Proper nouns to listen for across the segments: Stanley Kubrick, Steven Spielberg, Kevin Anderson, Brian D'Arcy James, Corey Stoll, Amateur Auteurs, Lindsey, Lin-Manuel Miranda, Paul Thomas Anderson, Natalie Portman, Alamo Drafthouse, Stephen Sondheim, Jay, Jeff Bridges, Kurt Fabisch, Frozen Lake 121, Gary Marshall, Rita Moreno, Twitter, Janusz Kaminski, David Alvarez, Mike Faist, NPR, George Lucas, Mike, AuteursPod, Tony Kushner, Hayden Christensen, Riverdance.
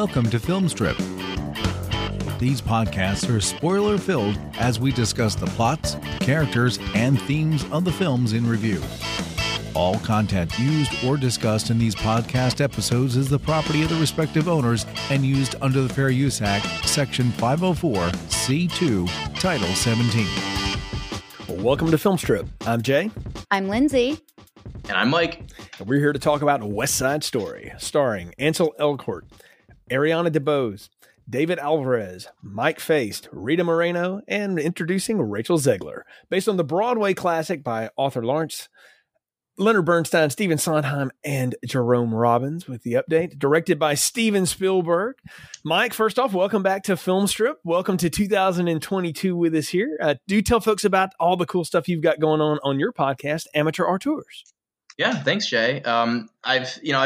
Welcome to Filmstrip. These podcasts are spoiler-filled as we discuss the plots, characters, and themes of the films in review. All content used or discussed in these podcast episodes is the property of the respective owners and used under the Fair Use Act, Section 504, C2, Title 17. Welcome to Filmstrip. I'm Jay. I'm Lindsey. And I'm Mike. And we're here to talk about West Side Story, starring Ansel Elgort, Ariana DeBose, David Alvarez, Mike Faist, Rita Moreno, and introducing Rachel Zegler, based on the Broadway classic by Arthur Lawrence, Leonard Bernstein, Stephen Sondheim, and Jerome Robbins, with the update, directed by Steven Spielberg. Mike, first off, welcome back to Filmstrip. Welcome to 2022 with us here. Do tell folks about all the cool stuff you've got going on your podcast, Amateur Auteurs. Yeah, thanks, Jay. I've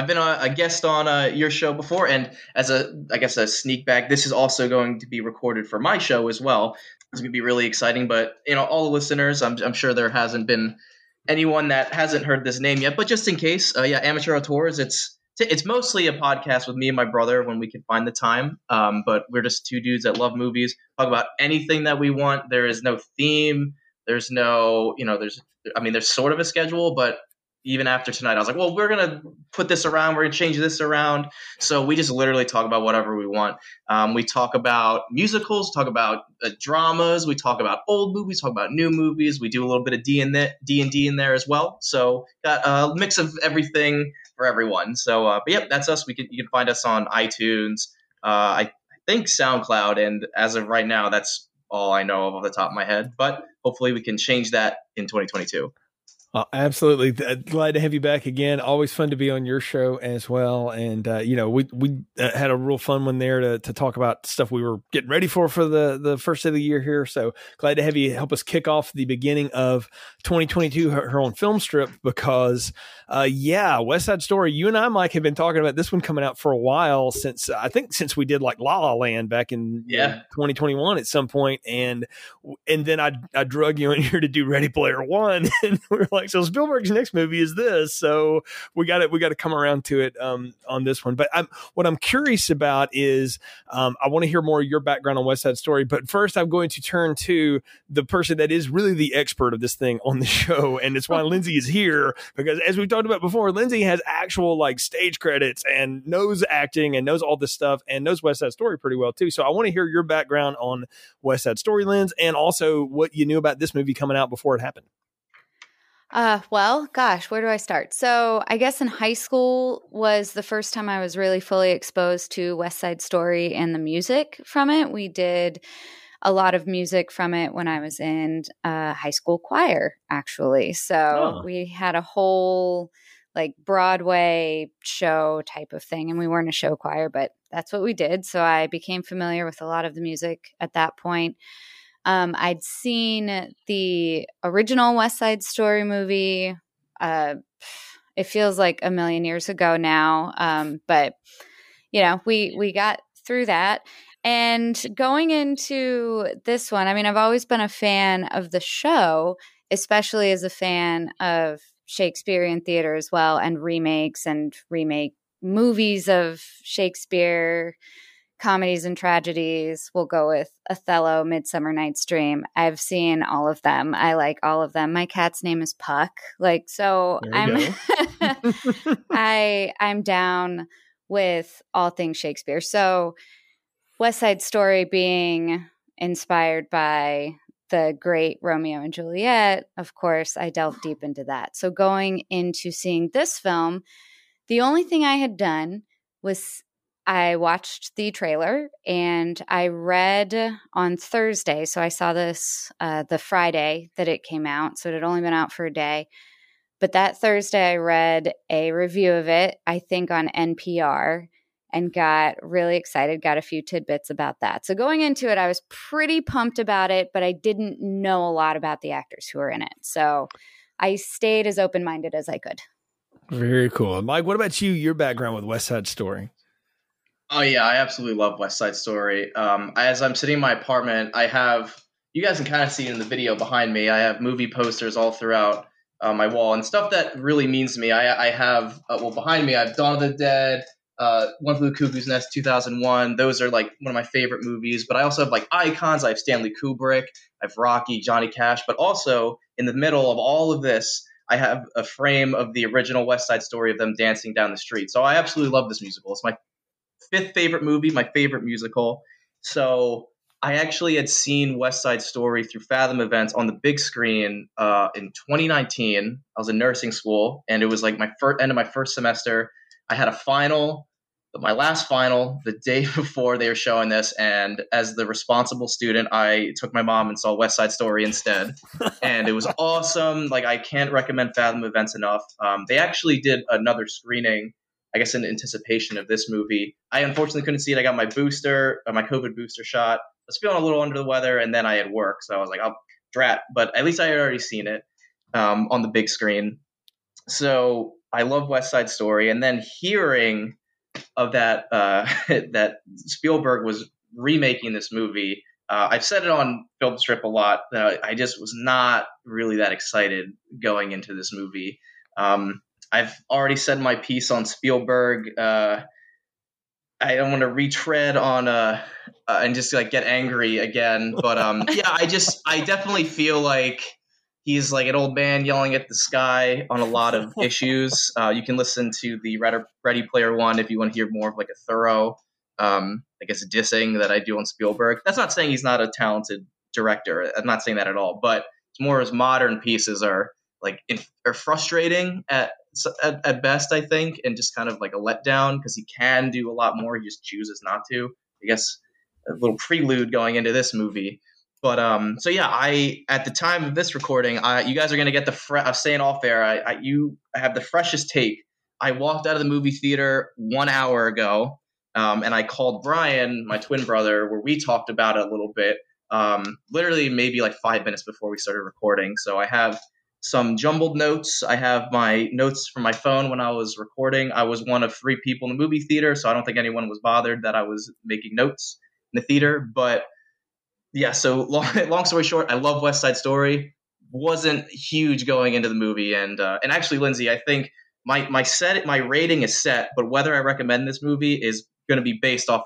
been a guest on your show before, and as a sneak back, this is also going to be recorded for my show as well. It's going to be really exciting, but all the listeners, I'm sure there hasn't been anyone that hasn't heard this name yet. But just in case, Amateur Auteurs. It's mostly a podcast with me and my brother when we can find the time. But we're just two dudes that love movies, talk about anything that we want. There is no theme. There's no there's sort of a schedule, but even after tonight, I was like, well, we're going to put this around. We're going to change this around. So we just literally talk about whatever we want. We talk about musicals, talk about dramas. We talk about old movies, talk about new movies. We do a little bit of D&D in there as well. So got a mix of everything for everyone. So, but yep, that's us. You can find us on iTunes, I think SoundCloud. And as of right now, that's all I know of off the top of my head. But hopefully we can change that in 2022. Oh, absolutely. Glad to have you back again. Always fun to be on your show as well. And, we had a real fun one there to talk about stuff we were getting ready for the first of the year here. So glad to have you help us kick off the beginning of 2022, her own film strip, because, West Side Story, you and I, Mike, have been talking about this one coming out for a while since we did like La La Land back in 2021 at some point. And then I drug you in here to do Ready Player One, and we're like, so Spielberg's next movie is this, so we got to come around to it on this one. But what I'm curious about is I want to hear more of your background on West Side Story. But first, I'm going to turn to the person that is really the expert of this thing on the show, and it's why Lindsey is here, because as we've talked about before, Lindsey has actual like stage credits and knows acting and knows all this stuff and knows West Side Story pretty well too. So I want to hear your background on West Side Story, Linz, and also what you knew about this movie coming out before it happened. Well, gosh, where do I start? So I guess in high school was the first time I was really fully exposed to West Side Story and the music from it. We did a lot of music from it when I was in high school choir, actually. So we had a whole like Broadway show type of thing, and we weren't a show choir, but that's what we did. So I became familiar with a lot of the music at that point. I'd seen the original West Side Story movie. It feels like a million years ago now. But, we got through that. And going into this one, I've always been a fan of the show, especially as a fan of Shakespearean theater as well, and remakes and remake movies of Shakespeare, comedies and tragedies. We'll go with Othello, Midsummer Night's Dream. I've seen all of them. I like all of them. My cat's name is Puck. Like, so I'm down with all things Shakespeare. So West Side Story being inspired by the great Romeo and Juliet, of course, I delved deep into that. So going into seeing this film, the only thing I had done was I watched the trailer and I read on Thursday. So I saw this the Friday that it came out. So it had only been out for a day. But that Thursday I read a review of it, I think on NPR, and got really excited, got a few tidbits about that. So going into it, I was pretty pumped about it, but I didn't know a lot about the actors who were in it. So I stayed as open-minded as I could. Very cool. Mike, what about you, your background with West Side Story? Oh, yeah, I absolutely love West Side Story. As I'm sitting in my apartment, I have – you guys can kind of see in the video behind me, I have movie posters all throughout my wall and stuff that really means to me. I have – behind me, I have Dawn of the Dead, One Flew Over the Cuckoo's Nest, 2001. Those are like one of my favorite movies. But I also have like icons. I have Stanley Kubrick. I have Rocky, Johnny Cash. But also in the middle of all of this, I have a frame of the original West Side Story of them dancing down the street. So I absolutely love this musical. It's my fifth favorite movie, my favorite musical. So I actually had seen West Side Story through Fathom Events on the big screen in 2019. I was in nursing school, and it was like my end of my first semester. I had a final, but my last final, the day before they were showing this, and as the responsible student, I took my mom and saw West Side Story instead, and it was awesome. Like, I can't recommend Fathom Events enough. They actually did another screening, I guess, in anticipation of this movie. I unfortunately couldn't see it. I got my booster, my COVID booster shot. I was feeling a little under the weather, and then I had work, so I was like, "I'll drat," but at least I had already seen it on the big screen. So I love West Side Story, and then hearing of that that Spielberg was remaking this movie, I've said it on Film Strip a lot. I just was not really that excited going into this movie. I've already said my piece on Spielberg. I don't want to retread on and just like get angry again. But yeah, I definitely feel like he's like an old man yelling at the sky on a lot of issues. You can listen to the Ready Player One if you want to hear more of like a thorough, I guess, dissing that I do on Spielberg. That's not saying he's not a talented director. I'm not saying that at all. But it's more his modern pieces are like are frustrating at best, I think, and just kind of like a letdown because he can do a lot more. He just chooses not to. I guess a little prelude going into this movie. But so yeah, at the time of this recording, you guys are gonna get the I'm saying off air. I have the freshest take. I walked out of the movie theater 1 hour ago, and I called Brian, my twin brother, where we talked about it a little bit. Literally maybe like 5 minutes before we started recording. So I have some jumbled notes. I have my notes from my phone when I was recording. I was one of three people in the movie theater, so I don't think anyone was bothered that I was making notes in the theater, but. Yeah, so long story short, I love West Side Story. Wasn't huge going into the movie, and actually, Lindsey, I think my rating is set, but whether I recommend this movie is going to be based off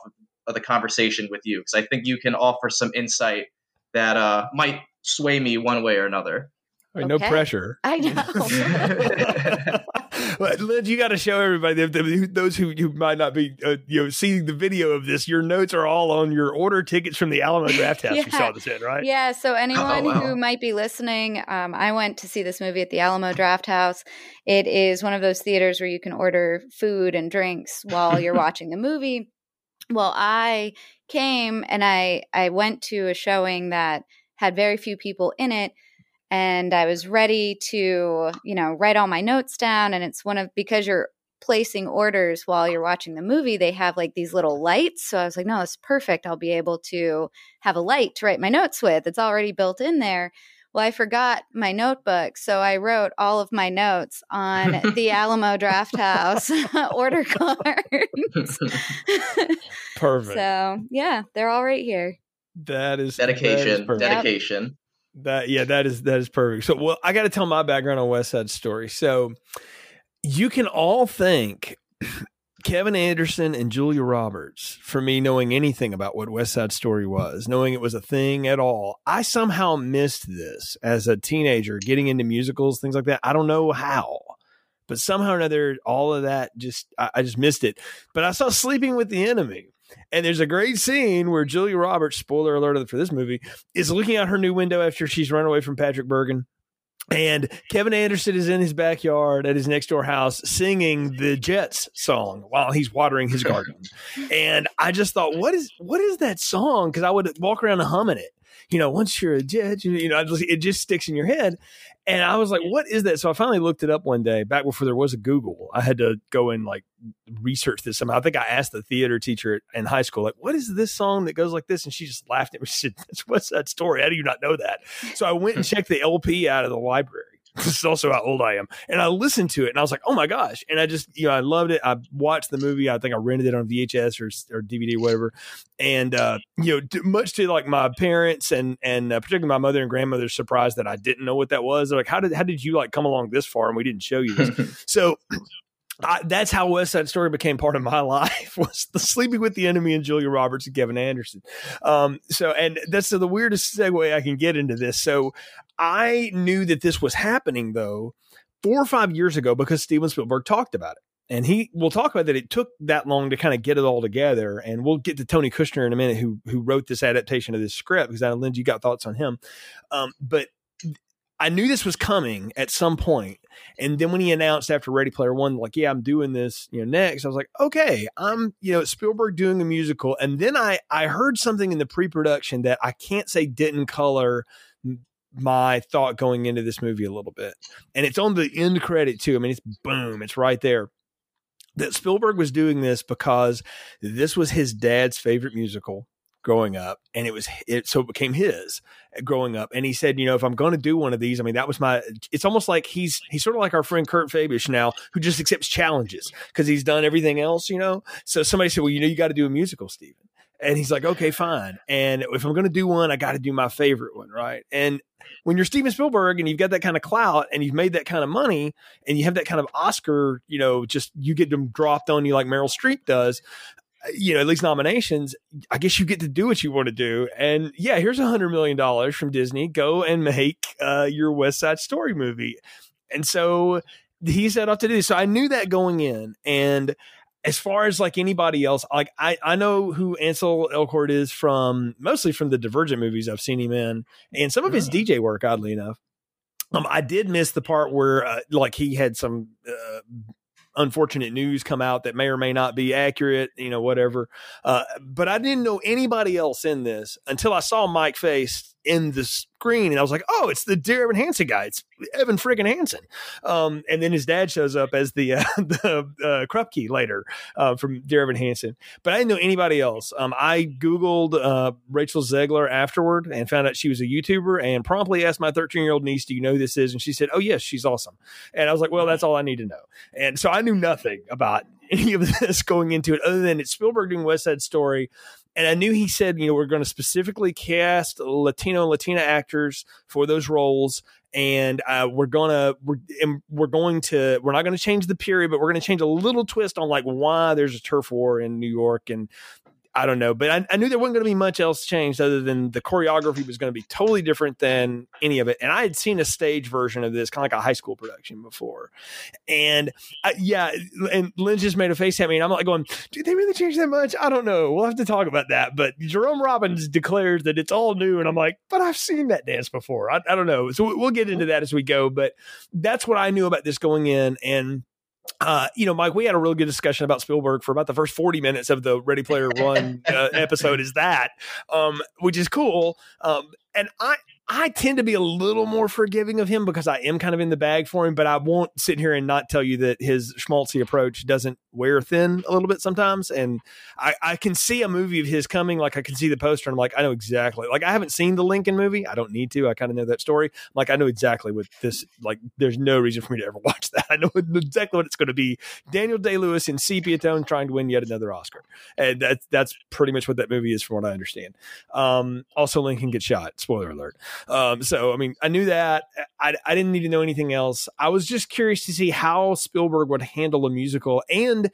of the conversation with you, because I think you can offer some insight that might sway me one way or another. All right, okay. No pressure. I know. Lynn, you got to show everybody, those who might not be seeing the video of this, your notes are all on your order tickets from the Alamo Drafthouse. Yeah. You saw this in, right? Yeah, so anyone who might be listening, I went to see this movie at the Alamo Drafthouse. It is one of those theaters where you can order food and drinks while you're watching the movie. Well, I came and I went to a showing that had very few people in it. And I was ready to, write all my notes down. And it's because you're placing orders while you're watching the movie, they have like these little lights. So I was like, no, it's perfect. I'll be able to have a light to write my notes with. It's already built in there. Well, I forgot my notebook. So I wrote all of my notes on the Alamo Drafthouse order cards. Perfect. So yeah, they're all right here. That is dedication. Dedication. Yep. That is perfect. So, well, I got to tell my background on West Side Story. So you can all thank Kevin Anderson and Julia Roberts for me knowing anything about what West Side Story was, knowing it was a thing at all. I somehow missed this as a teenager, getting into musicals, things like that. I don't know how, but somehow or another, all of that I just missed it. But I saw Sleeping with the Enemy. And there's a great scene where Julia Roberts, spoiler alert for this movie, is looking out her new window after she's run away from Patrick Bergin. And Kevin Anderson is in his backyard at his next door house singing the Jets song while he's watering his garden. And I just thought, what is that song? Because I would walk around humming it. Once you're a Jet, it just sticks in your head. And I was like, what is that? So I finally looked it up one day, back before there was a Google. I had to go and like research this somehow. I think I asked the theater teacher in high school, like, what is this song that goes like this? And she just laughed at me. She said, that's West Side Story. How do you not know that? So I went and checked the LP out of the library. This is also how old I am. And I listened to it and I was like, oh my gosh. And I just, I loved it. I watched the movie. I think I rented it on VHS or DVD, whatever. And, much to like my parents and particularly my mother and grandmother's surprise that I didn't know what that was. They're like, how did you like come along this far? And we didn't show you this. So That's how West Side Story became part of my life, was the Sleeping with the Enemy and Julia Roberts and Kevin Anderson. And that's the weirdest segue I can get into this. So I knew that this was happening, though, 4 or 5 years ago, because Steven Spielberg talked about it. And he will talk about that. It took that long to kind of get it all together. And we'll get to Tony Kushner in a minute, who wrote this adaptation of this script, because I know, Lindsey, you got thoughts on him. But I knew this was coming at some point. And then when he announced after Ready Player One, like, yeah, I'm doing this, next, I was like, okay, I'm, Spielberg doing a musical. And then I heard something in the pre-production that I can't say didn't color my thought going into this movie a little bit. And it's on the end credit too. I mean, it's boom, it's right there. That Spielberg was doing this because this was his dad's favorite musical growing up, and so it became his growing up. And he said, if I'm going to do one of these, it's almost like he's sort of like our friend Kurt Fabisch now, who just accepts challenges because he's done everything else, So somebody said, well, you got to do a musical, Steven. And he's like, okay, fine. And if I'm going to do one, I got to do my favorite one, right? And when you're Steven Spielberg and you've got that kind of clout and you've made that kind of money and you have that kind of Oscar, just you get them dropped on you like Meryl Streep does, at least nominations, I guess you get to do what you want to do. And yeah, here's $100 million from Disney. Go and make your West Side Story movie. And so he set out to do this. So I knew that going in. And as far as like anybody else, like I know who Ansel Elgort is mostly from the Divergent movies I've seen him in, and some of his DJ work, oddly enough. I did miss the part where he had some unfortunate news come out that may or may not be accurate, whatever. But I didn't know anybody else in this until I saw Mike Faist in the screen, and I was like, oh, it's the Dear Evan Hansen guy. It's Evan friggin' Hansen. And then his dad shows up as the Krupke later from Dear Evan Hansen. But I didn't know anybody else. I Googled Rachel Zegler afterward and found out she was a YouTuber, and promptly asked my 13-year-old niece, do you know who this is? And she said, oh yes, she's awesome. And I was like, well, that's all I need to know. And so I knew nothing about any of this going into it, other than it's Spielberg doing West Side Story. And I knew he said, we're going to specifically cast Latino and Latina actors for those roles. And we're not going to change the period, but we're going to change a little twist on like why there's a turf war in New York. And I don't know, but I knew there wasn't going to be much else changed, other than the choreography was going to be totally different than any of it. And I had seen a stage version of this, kind of like a high school production before. And and Lynch just made a face at me, and I'm like going, did they really change that much? I don't know. We'll have to talk about that. But Jerome Robbins declares that it's all new, and I'm like, but I've seen that dance before. I don't know. So we'll get into that as we go. But that's what I knew about this going in. And Mike, we had a really good discussion about Spielberg for about the first 40 minutes of the Ready Player One episode, which is cool. And I tend to be a little more forgiving of him because I am kind of in the bag for him, but I won't sit here and not tell you that his schmaltzy approach doesn't wear thin a little bit sometimes. And I can see a movie of his coming. Like I can see the poster, and I'm like, I know exactly. Like I haven't seen the Lincoln movie. I don't need to. I kind of know that story. Like I know exactly what this, like there's no reason for me to ever watch that. I know exactly what it's going to be. Daniel Day-Lewis in sepia tone trying to win yet another Oscar. And that's pretty much what that movie is from what I understand. Also Lincoln gets shot. Spoiler alert. I knew that. I didn't need to know anything else. I was just curious to see how Spielberg would handle a musical and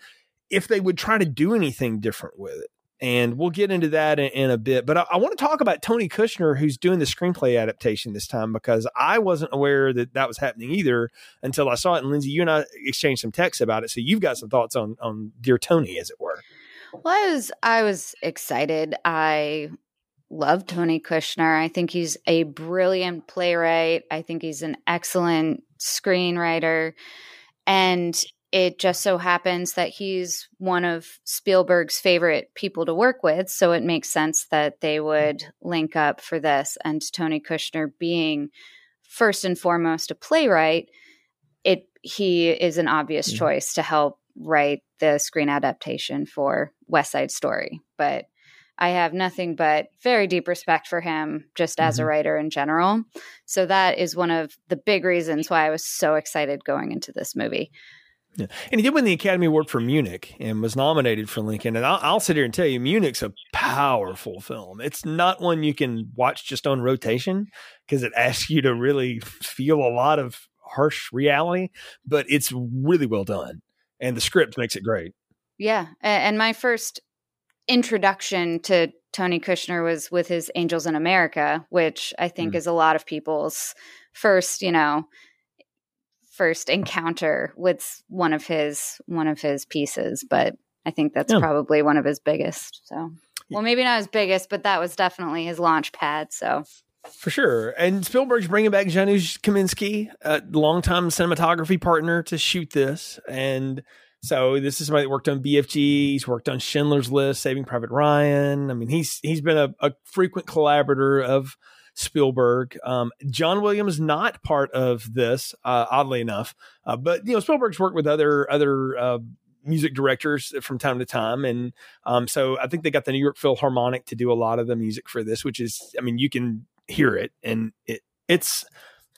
if they would try to do anything different with it. And we'll get into that in a bit. But I want to talk about Tony Kushner, who's doing the screenplay adaptation this time, because I wasn't aware that was happening either until I saw it. And Lindsey, you and I exchanged some texts about it. So you've got some thoughts on Dear Tony, as it were. Well, I was excited. I love Tony Kushner. I think he's a brilliant playwright. I think he's an excellent screenwriter. And it just so happens that he's one of Spielberg's favorite people to work with. So it makes sense that they would link up for this. And Tony Kushner being first and foremost a playwright, he is an obvious choice to help write the screen adaptation for West Side Story. But I have nothing but very deep respect for him just as a writer in general. So that is one of the big reasons why I was so excited going into this movie. Yeah. And he did win the Academy Award for Munich and was nominated for Lincoln. And I'll sit here and tell you, Munich's a powerful film. It's not one you can watch just on rotation because it asks you to really feel a lot of harsh reality, but it's really well done. and the script makes it great. Yeah. And my first introduction to Tony Kushner was with his Angels in America, which I think is a lot of people's first encounter with one of his pieces. But I think that's probably one of his biggest. So, well, maybe not his biggest, but that was definitely his launch pad. So for sure. And Spielberg's bringing back Janusz Kaminski, a longtime cinematography partner, to shoot this. And so this is somebody that worked on BFG. He's worked on Schindler's List, Saving Private Ryan. I mean, he's been a frequent collaborator of Spielberg. John Williams not part of this, oddly enough, but Spielberg's worked with other music directors from time to time, and so I think they got the New York Philharmonic to do a lot of the music for this, which is, I mean, you can hear it, and it's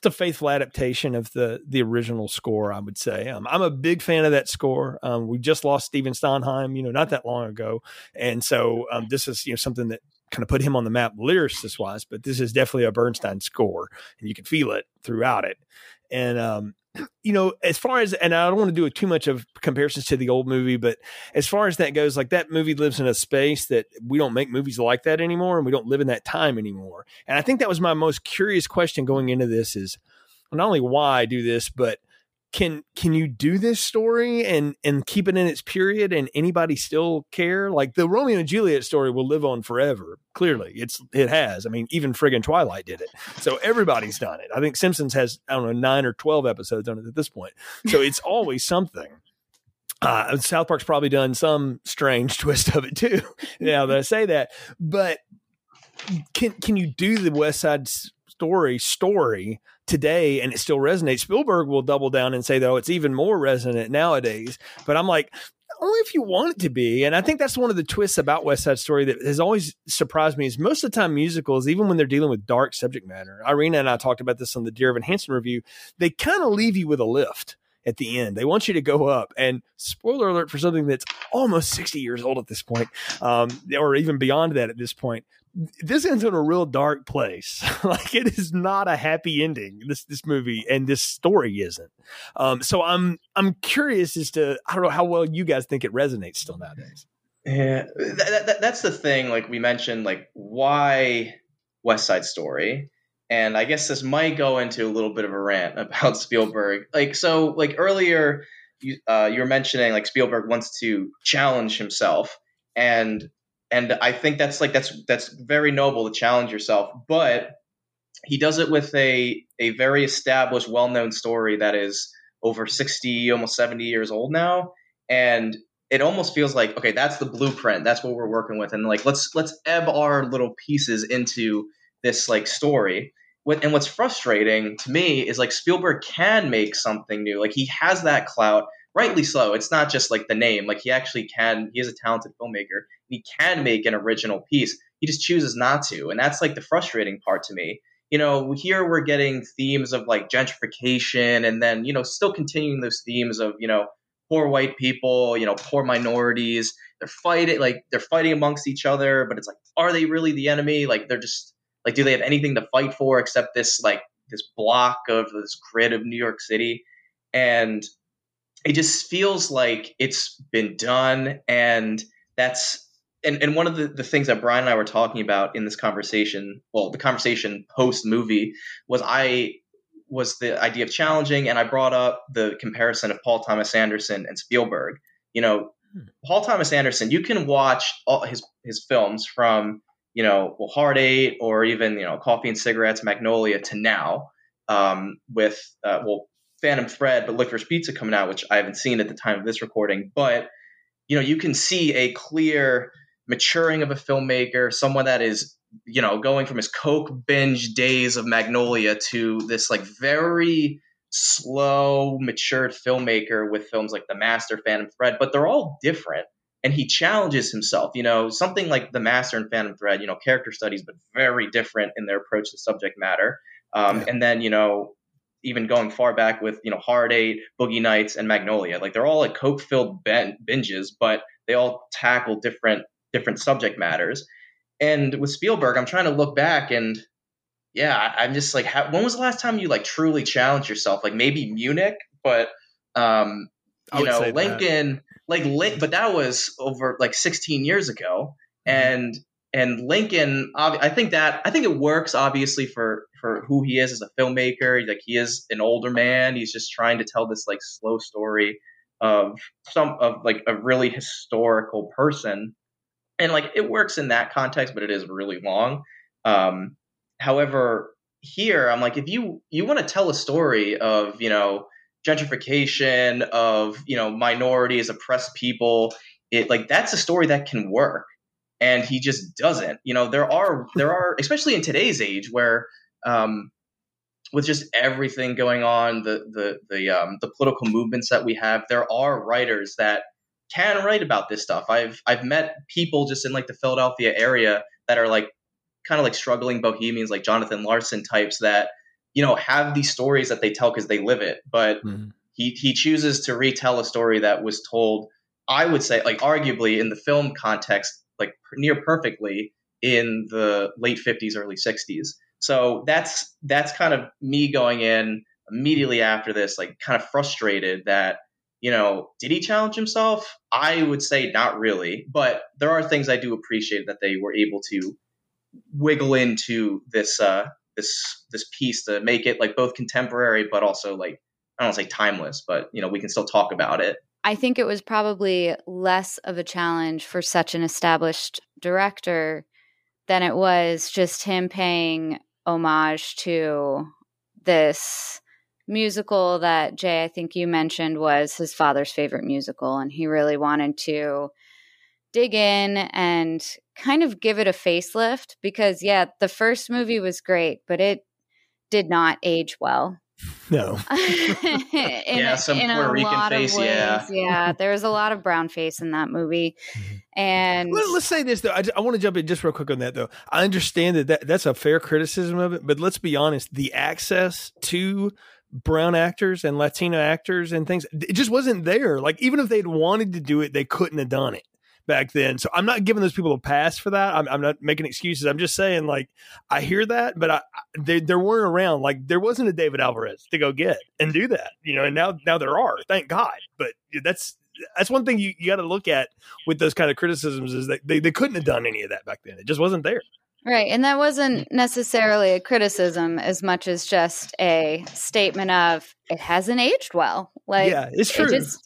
a faithful adaptation of the original score, I would say. I'm a big fan of that score. We just lost Stephen Sondheim, not that long ago, and so this is something that kind of put him on the map lyricist wise, but this is definitely a Bernstein score, and you can feel it throughout it. And, as far as, and I don't want to do too much of comparisons to the old movie, but as far as that goes, like, that movie lives in a space that we don't make movies like that anymore. And we don't live in that time anymore. And I think that was my most curious question going into this is not only why I do this, but can you do this story and keep it in its period and anybody still care? Like, the Romeo and Juliet story will live on forever. Clearly it has. I mean, even friggin' Twilight did it. So everybody's done it. I think Simpsons has, 9 or 12 episodes on it at this point. So it's always something. South Park's probably done some strange twist of it too, now that I say that. But can you do the West Side Story today and it still resonates? Spielberg will double down and say, though, it's even more resonant nowadays, but I'm like, only if you want it to be. And I think that's one of the twists about West Side Story that has always surprised me, is most of the time musicals, even when they're dealing with dark subject matter, Irina and I talked about this on the Dear Evan Hansen review, they kind of leave you with a lift at the end. They want you to go up, and spoiler alert for something that's almost 60 years old at this point, or even beyond that at this point, this ends in a real dark place. Like, it is not a happy ending, this movie, and this story isn't. So I'm curious as to, I don't know how well you guys think it resonates still nowadays. Yeah, that's the thing. Like we mentioned, like, why West Side Story? And I guess this might go into a little bit of a rant about Spielberg. Like, so, like, earlier you were mentioning, like, Spielberg wants to challenge himself, and I think that's very noble to challenge yourself, but he does it with a very established, well-known story that is over 60, almost 70 years old now. And it almost feels like, okay, that's the blueprint. That's what we're working with. And, like, let's ebb our little pieces into this, like, story. And what's frustrating to me is, like, Spielberg can make something new. Like, he has that clout. Rightly so. It's not just like the name. Like, he actually can. He is a talented filmmaker. He can make an original piece. He just chooses not to, and that's, like, the frustrating part to me. Here we're getting themes of, like, gentrification, and then still continuing those themes of poor white people, poor minorities. They're fighting amongst each other, but it's like, are they really the enemy? Like, they're just like, do they have anything to fight for except this, like, this block of this grid of New York City? And it just feels like it's been done. And that's one of the things that Brian and I were talking about in this conversation, well, the conversation post movie, was the idea of challenging. And I brought up the comparison of Paul Thomas Anderson and Spielberg. Paul Thomas Anderson, you can watch all his films from, Hard Eight, or even, Coffee and Cigarettes, Magnolia, to now, with, Phantom Thread, but Licorice Pizza coming out, which I haven't seen at the time of this recording. But, you can see a clear maturing of a filmmaker, someone that is, going from his coke binge days of Magnolia to this, like, very slow, matured filmmaker with films like The Master, Phantom Thread, but they're all different. And he challenges himself, something like The Master and Phantom Thread, character studies, but very different in their approach to subject matter. And then, even going far back with, Hard Eight, Boogie Nights, and Magnolia, like, they're all, like, coke-filled binges, but they all tackle different subject matters. And with Spielberg, I'm trying to look back, and yeah, I'm just like, when was the last time you, like, truly challenged yourself? Like, maybe Munich, but I would say Lincoln, but that was over 16 years ago. And Lincoln, I think it works obviously for who he is as a filmmaker. He is an older man. He's just trying to tell this slow story of a really historical person. And it works in that context, but it is really long. However, here I'm if you want to tell a story of, gentrification, of, minorities, oppressed people, it that's a story that can work. And he just doesn't, there are, especially in today's age where, with just everything going on, the political movements that we have, there are writers that can write about this stuff. I've met people just in the Philadelphia area that are kind of struggling bohemians, Jonathan Larson types that, have these stories that they tell because they live it. But he chooses to retell a story that was told, I would say, arguably in the film context, near perfectly in the late 50s, early 60s. So that's kind of me going in immediately after this, kind of frustrated that, did he challenge himself? I would say not really, but there are things I do appreciate that they were able to wiggle into this, this piece to make it both contemporary, but also I don't want to say timeless, but we can still talk about it. I think it was probably less of a challenge for such an established director than it was just him paying homage to this musical that Jay, I think you mentioned, was his father's favorite musical. And he really wanted to dig in and kind of give it a facelift because, yeah, the first movie was great, but it did not age well. No. Some Puerto Rican face, yeah. Yeah, there was a lot of brown face in that movie. And let's say this, though. I want to jump in just real quick on that, though. I understand that's a fair criticism of it, but let's be honest. The access to brown actors and Latino actors and things, it just wasn't there. Even if they'd wanted to do it, they couldn't have done it back then. So I'm not giving those people a pass for that. I'm not making excuses. I'm just saying I hear that, but there weren't around, there wasn't a David Alvarez to go get and do that, and now there are, thank God. But that's one thing you got to look at with those kind of criticisms is that they couldn't have done any of that back then. It just wasn't there. Right. And that wasn't necessarily a criticism as much as just a statement of it hasn't aged well. Yeah, it's true. It just,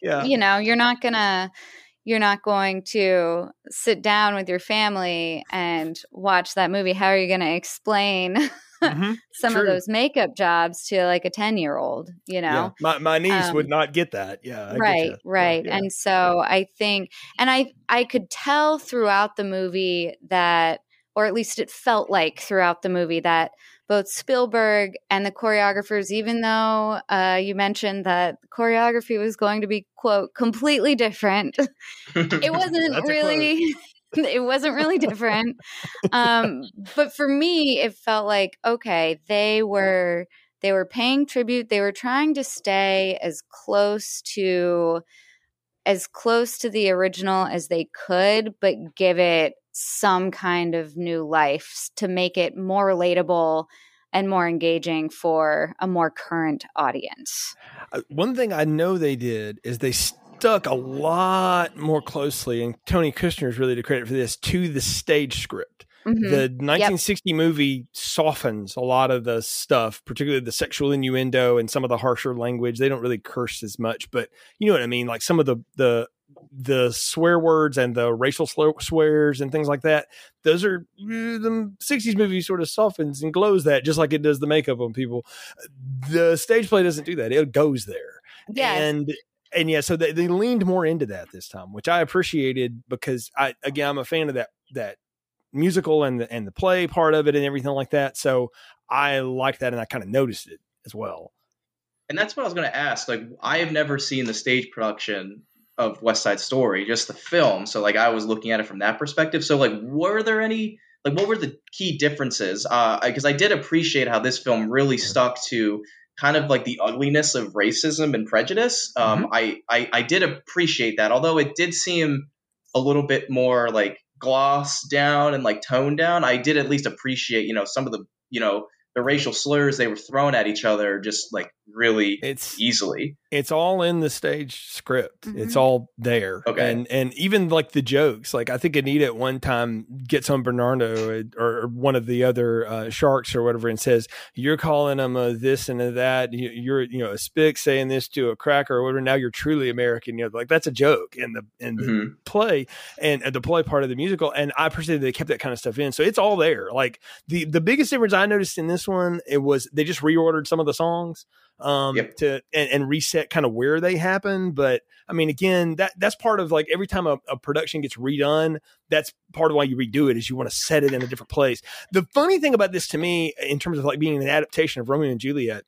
you're not going to sit down with your family and watch that movie. How are you going to explain some of those makeup jobs to a 10-year-old, Yeah. My niece would not get that. Yeah. Right. Yeah. And so I think, and I could tell throughout the movie that, or at least it felt like throughout the movie that both Spielberg and the choreographers, even though you mentioned that choreography was going to be, quote, completely different, it wasn't really different. But for me, it felt like, okay, they were paying tribute. They were trying to stay as close to the original as they could, but give it some kind of new life to make it more relatable and more engaging for a more current audience. One thing I know they did is they stuck a lot more closely, and Tony Kushner is really to credit for this, to the stage script. The 1960 movie softens a lot of the stuff, particularly the sexual innuendo and some of the harsher language. They don't really curse as much, but you know what I mean? Some of the swear words and the racial swears and things like that. Those are the 60s movie sort of softens and glows that just like it does the makeup on people. The stage play doesn't do that. It goes there. Yeah. And yeah, so they leaned more into that this time, which I appreciated because I'm a fan of that musical and the play part of it and everything like that. So I liked that. And I kind of noticed it as well. And that's what I was going to ask. I have never seen the stage production of West Side Story, just the film. So I was looking at it from that perspective. So were there any, what were the key differences? Because I did appreciate how this film really stuck to kind of the ugliness of racism and prejudice. I did appreciate that, although it did seem a little bit more glossed down and toned down. I did at least appreciate, some of the, the racial slurs they were throwing at each other just like really easily. It's all in the stage script. Mm-hmm. It's all there. Okay. And even like the jokes, like I think Anita at one time gets on Bernardo or one of the other sharks or whatever and says, you're calling them a this and a that. You're, you know, a spick saying this to a cracker or whatever. Now you're truly American. You know, like that's a joke in the mm-hmm. play and the play part of the musical. And I appreciate they kept that kind of stuff in. So it's all there. Like the biggest difference I noticed in this one, it was they just reordered some of the songs. To reset kind of where they happen. But I mean, again, that's part of like every time a production gets redone, that's part of why you redo it is you want to set it in a different place. The funny thing about this to me, in terms of like being an adaptation of Romeo and Juliet,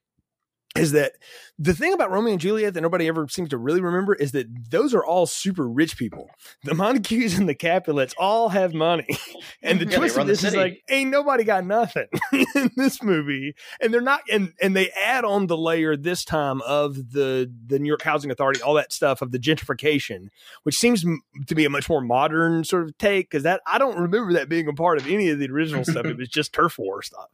is that the thing about Romeo and Juliet that nobody ever seems to really remember is that those are all super rich people. The Montagues and the Capulets all have money. And the twist of this is like, ain't nobody got nothing in this movie. And they're not, and they add on the layer this time of the New York Housing Authority, all that stuff of the gentrification, which seems to be a much more modern sort of take. Cause that, I don't remember that being a part of any of the original stuff. It was just turf war stuff.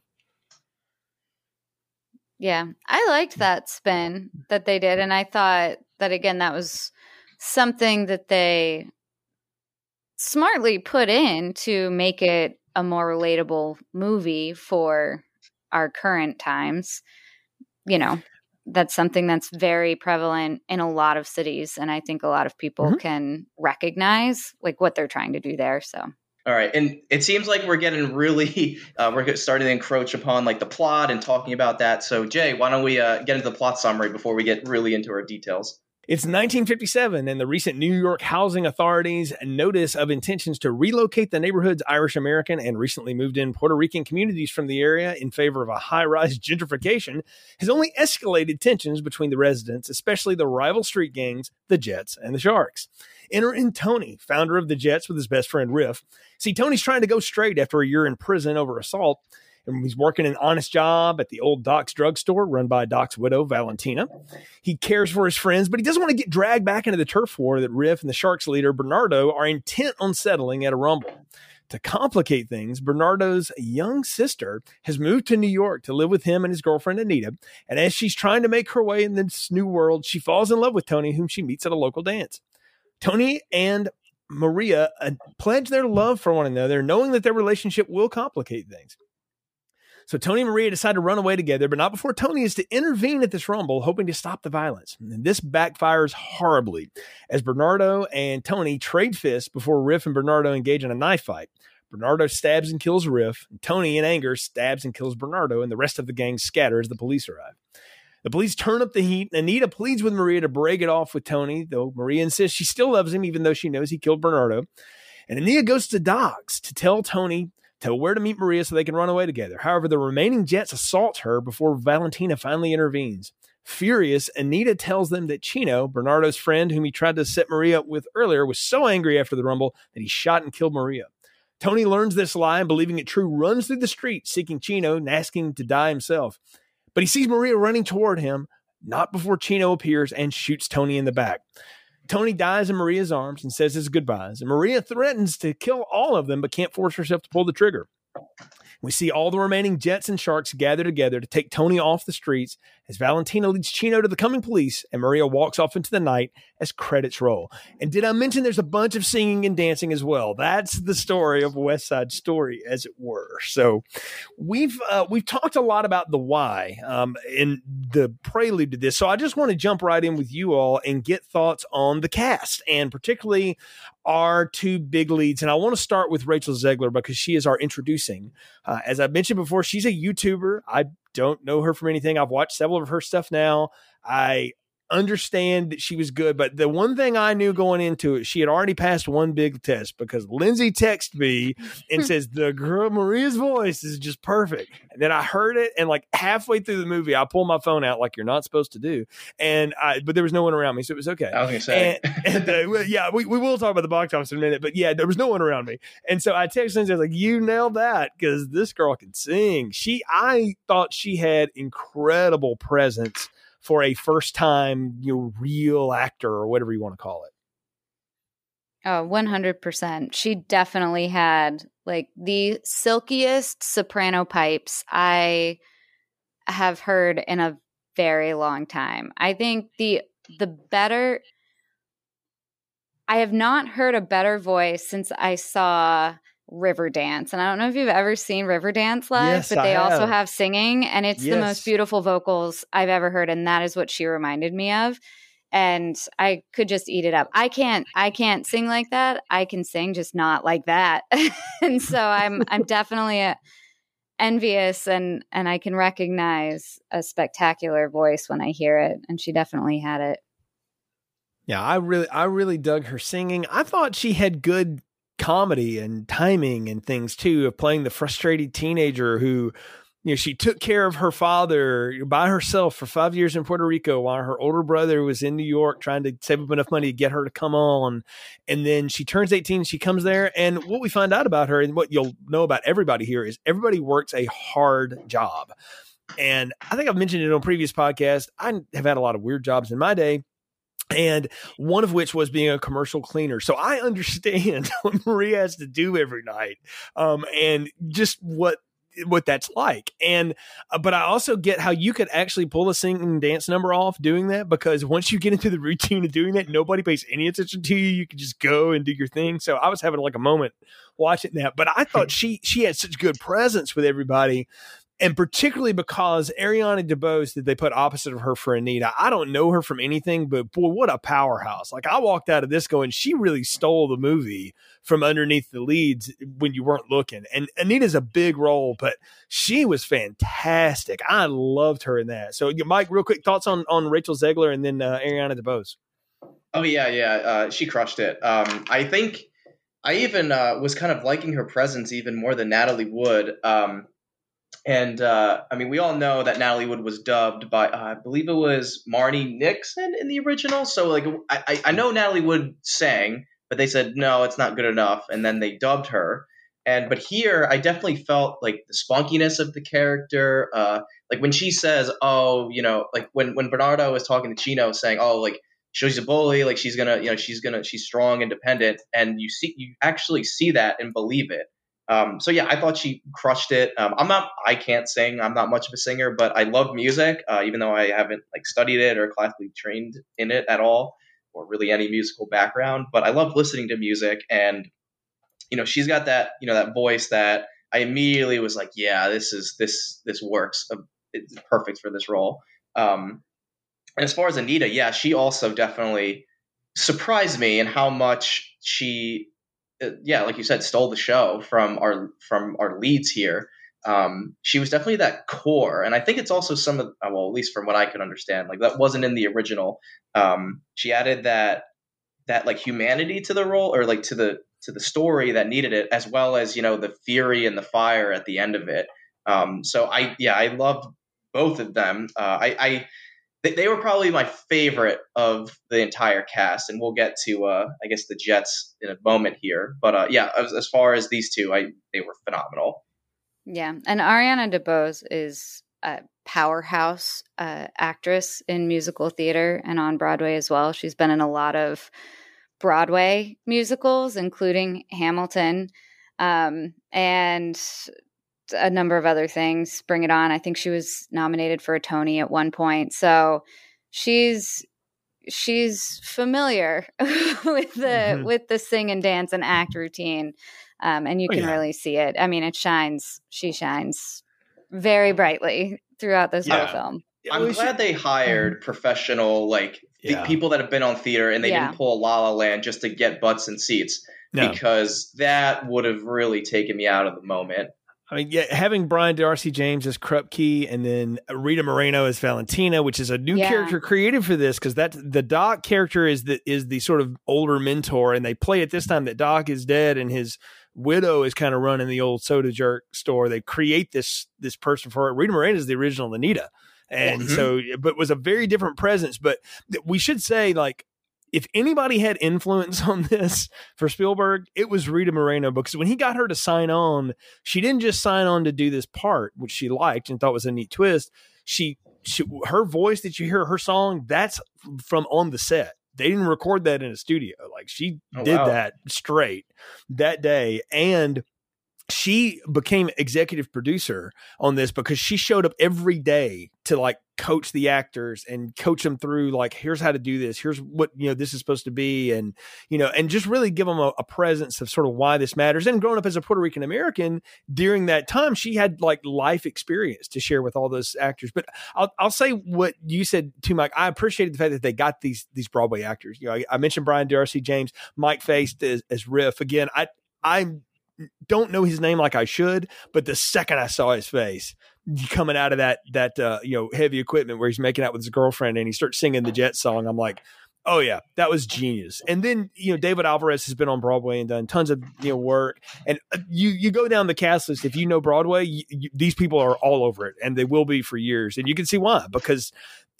Yeah, I liked that spin that they did. And I thought that, again, that was something that they smartly put in to make it a more relatable movie for our current times. You know, that's something that's very prevalent in a lot of cities. And I think a lot of people mm-hmm. can recognize like what they're trying to do there. So. All right. And it seems like we're getting really we're starting to encroach upon like the plot and talking about that. So, Jay, why don't we get into the plot summary before we get really into our details? It's 1957, and the recent New York Housing Authority's notice of intentions to relocate the neighborhood's Irish American and recently moved in Puerto Rican communities from the area in favor of a high-rise gentrification has only escalated tensions between the residents, especially the rival street gangs, the Jets and the Sharks. Enter in Tony, founder of the Jets, with his best friend Riff. See, Tony's trying to go straight after a year in prison over assault. And he's working an honest job at the old Doc's drugstore run by Doc's widow, Valentina. He cares for his friends, but he doesn't want to get dragged back into the turf war that Riff and the Sharks leader, Bernardo, are intent on settling at a rumble. To complicate things, Bernardo's young sister has moved to New York to live with him and his girlfriend, Anita. And as she's trying to make her way in this new world, she falls in love with Tony, whom she meets at a local dance. Tony and Maria pledge their love for one another, knowing that their relationship will complicate things. So Tony and Maria decide to run away together, but not before Tony is to intervene at this rumble, hoping to stop the violence. And this backfires horribly as Bernardo and Tony trade fists before Riff and Bernardo engage in a knife fight. Bernardo stabs and kills Riff, and Tony, in anger, stabs and kills Bernardo, and the rest of the gang scatter as the police arrive. The police turn up the heat, and Anita pleads with Maria to break it off with Tony, though Maria insists she still loves him, even though she knows he killed Bernardo. And Anita goes to Doc's to tell Tony to where to meet Maria so they can run away together. However, the remaining Jets assault her before Valentina finally intervenes. Furious, Anita tells them that Chino, Bernardo's friend whom he tried to set Maria up with earlier, was so angry after the rumble that he shot and killed Maria. Tony learns this lie and, believing it true, runs through the street seeking Chino and asking to die himself. But he sees Maria running toward him, not before Chino appears and shoots Tony in the back. Tony dies in Maria's arms and says his goodbyes, and Maria threatens to kill all of them, but can't force herself to pull the trigger. We see all the remaining Jets and Sharks gather together to take Tony off the streets as Valentina leads Chino to the coming police and Maria walks off into the night as credits roll. And did I mention there's a bunch of singing and dancing as well? That's the story of West Side Story, as it were. So we've talked a lot about the why in the prelude to this. So I just want to jump right in with you all and get thoughts on the cast and particularly our two big leads. And I want to start with Rachel Zegler because she is our introducing. As I mentioned before, she's a YouTuber. I don't know her from anything. I've watched several of her stuff now. I understand that she was good, but the one thing I knew going into it, she had already passed one big test because Lindsey texted me and says, the girl Maria's voice is just perfect. And then I heard it. And like halfway through the movie, I pulled my phone out like you're not supposed to do. And but there was no one around me. So it was okay. I was going to say, yeah, we will talk about the box office in a minute, but yeah, there was no one around me. And so I texted Lindsey, I was like, you nailed that. Cause this girl can sing. I thought she had incredible presence for a first time, real actor or whatever you want to call it. Oh, 100%. She definitely had like the silkiest soprano pipes. I have heard in a very long time. I think the better – I have not heard a better voice since I saw Riverdance. And I don't know if you've ever seen Riverdance live, yes, but they also have singing. And it's the most beautiful vocals I've ever heard. And that is what she reminded me of. And I could just eat it up. I can't sing like that. I can sing, just not like that. And so I'm definitely envious, and I can recognize a spectacular voice when I hear it. And she definitely had it. Yeah, I really dug her singing. I thought she had good comedy and timing and things too, of playing the frustrated teenager who, you know, she took care of her father by herself for 5 years in Puerto Rico while her older brother was in New York trying to save up enough money to get her to come on. And then she turns 18, she comes there. And what we find out about her and what you'll know about everybody here is everybody works a hard job. And I think I've mentioned it on previous podcasts. I have had a lot of weird jobs in my day, and one of which was being a commercial cleaner. So I understand what Maria has to do every night, and just what that's like. And but I also get how you could actually pull a sing and dance number off doing that, because once you get into the routine of doing that, nobody pays any attention to you. You can just go and do your thing. So I was having like a moment watching that, but I thought she had such good presence with everybody. And particularly because Ariana DeBose, that they put opposite of her for Anita, I don't know her from anything, but boy, what a powerhouse. Like, I walked out of this going, she really stole the movie from underneath the leads when you weren't looking. And Anita's a big role, but she was fantastic. I loved her in that. So Mike, real quick, thoughts on Rachel Zegler and then Ariana DeBose. Oh, yeah. She crushed it. I think I even was kind of liking her presence even more than Natalie Wood. And, I mean, we all know that Natalie Wood was dubbed by, I believe it was Marni Nixon in the original. So, like, I know Natalie Wood sang, but they said, no, it's not good enough. And then they dubbed her. But here, I definitely felt, like, the spunkiness of the character. Like, when she says, oh, you know, like, when Bernardo is talking to Chino saying, oh, like, she's a bully, like, she's gonna, you know, she's strong, independent. And you actually see that and believe it. So yeah, I thought she crushed it. I can't sing. I'm not much of a singer, but I love music, even though I haven't like studied it or classically trained in it at all, or really any musical background. But I love listening to music, and you know, she's got that, you know, that voice that I immediately was like, yeah, this works. It's perfect for this role. And as far as Anita, yeah, she also definitely surprised me in how much she. Yeah, like you said, stole the show from our leads here. She was definitely that core, and I think it's also some of, well, at least from what I could understand, like that wasn't in the original. She added that like humanity to the role, or like to the story that needed it, as well as, you know, the fury and the fire at the end of it. So I loved both of them. They were probably my favorite of the entire cast, and we'll get to, I guess, the Jets in a moment here. But, yeah, as far as these two, they were phenomenal. Yeah, and Ariana DeBose is a powerhouse actress in musical theater and on Broadway as well. She's been in a lot of Broadway musicals, including Hamilton, and a number of other things. Bring It On. I think she was nominated for a Tony at one point. So she's familiar with the sing and dance and act routine. And you can really see it. I mean, she shines very brightly throughout this whole film. I'm glad they hired professional, like the people that have been on theater, and they didn't pull La La Land just to get butts and seats, because that would have really taken me out of the moment. I mean, yeah, having Brian D'Arcy James as Krupke, and then Rita Moreno as Valentina, which is a new character created for this, because that's the Doc character is the sort of older mentor, and they play it this time that Doc is dead and his widow is kind of running the old soda jerk store. They create this person for it. Rita Moreno is the original Anita, and so but was a very different presence. But we should say, like, if anybody had influence on this for Spielberg, it was Rita Moreno, because when he got her to sign on, she didn't just sign on to do this part, which she liked and thought was a neat twist. Her voice that you hear, her song, that's from on the set. They didn't record that in a studio. Like, she did that straight that day. And she became executive producer on this because she showed up every day to like coach the actors and coach them through like, here's how to do this. Here's what, you know, this is supposed to be. And, you know, and just really give them a presence of sort of why this matters. And growing up as a Puerto Rican American during that time, she had like life experience to share with all those actors. But I'll say what you said too, Mike. I appreciated the fact that they got these Broadway actors. You know, I mentioned Brian D'Arcy James, Mike Faist as Riff. Again, I'm don't know his name like I should, but the second I saw his face coming out of that you know, heavy equipment where he's making out with his girlfriend and he starts singing the Jet song, I'm like, oh yeah, that was genius. And then, you know, David Alvarez has been on Broadway and done tons of, you know, work. And you go down the cast list. If you know Broadway, these people are all over it, and they will be for years. And you can see why, because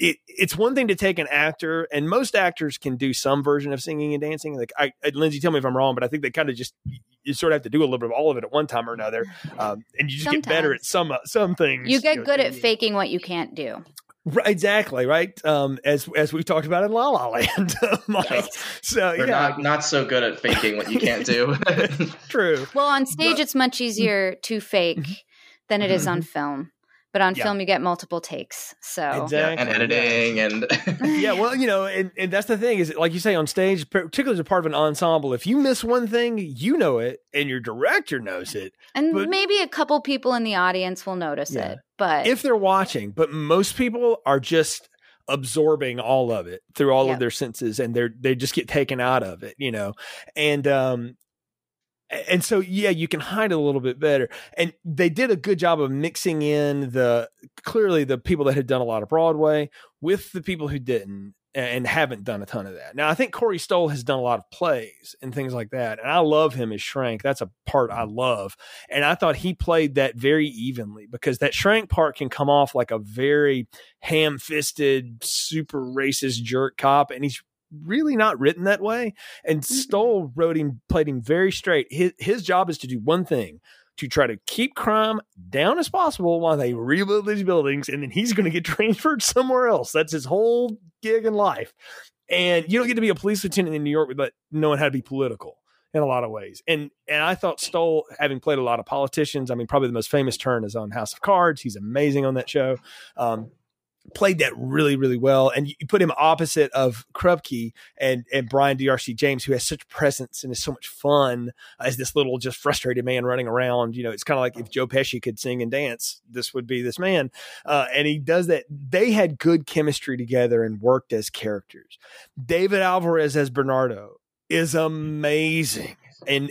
it's one thing to take an actor, and most actors can do some version of singing and dancing. Like, Lindsey, tell me if I'm wrong, but I think they kind of just, you sort of have to do a little bit of all of it at one time or another. And you just Sometimes. Get better at some things. You get good at faking what you can't do. Right, exactly. Right. As we've talked about in La La Land. Yes. So yeah, not so good at faking what you can't do. True. Well, on stage, it's much easier to fake than it is on film. But on film, you get multiple takes. So exactly. And editing and yeah, well, you know, and that's the thing is, like you say, on stage, particularly as a part of an ensemble, if you miss one thing, you know it, and your director knows it, and maybe a couple people in the audience will notice it, but if they're watching. But most people are just absorbing all of it through all of their senses, and they just get taken out of it, you know, And so, yeah, you can hide it a little bit better. And they did a good job of mixing in clearly the people that had done a lot of Broadway with the people who didn't and haven't done a ton of that. Now, I think Corey Stoll has done a lot of plays and things like that. And I love him as Shrank. That's a part I love. And I thought he played that very evenly, because that Shrank part can come off like a very ham-fisted, super racist jerk cop. And he's really not written that way, and Stoll played him very straight. His job is to do one thing: to try to keep crime down as possible while they rebuild these buildings, and then he's going to get transferred somewhere else. That's his whole gig in life. And you don't get to be a police lieutenant in New York without knowing how to be political in a lot of ways. And I thought Stoll, having played a lot of politicians, I mean, probably the most famous turn is on House of Cards. He's amazing on that show. Played that really, really well. And you put him opposite of Krupke and Brian D'Arcy James, who has such presence and is so much fun as this little just frustrated man running around. You know, it's kind of like if Joe Pesci could sing and dance, this would be this man. And he does that. They had good chemistry together and worked as characters. David Alvarez as Bernardo is amazing. And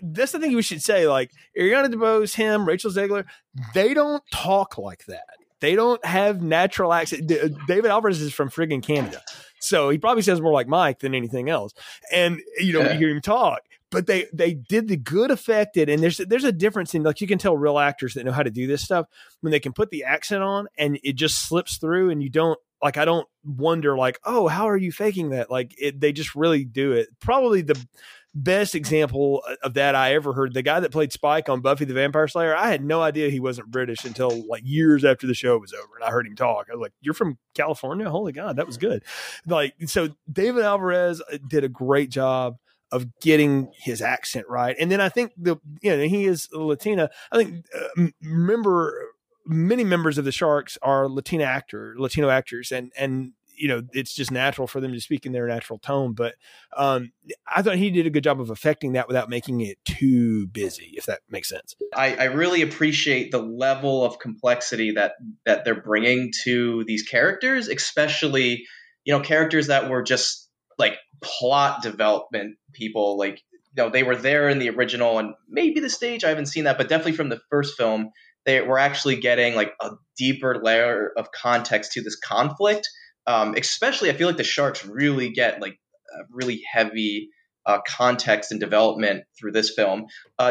that's the thing we should say, like Ariana DeBose, him, Rachel Zegler, they don't talk like that. They don't have natural accent. David Alvarez is from friggin' Canada, so he probably sounds more like Mike than anything else. And, you know, you hear him talk, but they did the good affected. And there's a difference in, like, you can tell real actors that know how to do this stuff when they can put the accent on and it just slips through, and you don't, like, I don't wonder like, oh, how are you faking that? Like, they just really do it. Probably the best example of that I ever heard, the guy that played Spike on Buffy the Vampire Slayer, I had no idea he wasn't British until like years after the show was over, and I heard him talk. I was like, you're from California? Holy God, that was good. Like, so David Alvarez did a great job of getting his accent right. And then I think he is Latina. I think many members of the Sharks are Latino actors, and you know, it's just natural for them to speak in their natural tone. But I thought he did a good job of affecting that without making it too busy, if that makes sense. I really appreciate the level of complexity that they're bringing to these characters, especially, you know, characters that were just like plot development people. Like, you know, they were there in the original and maybe the stage. I haven't seen that, but definitely from the first film, they were actually getting like a deeper layer of context to this conflict. Especially, I feel like the Sharks really get like really heavy context and development through this film.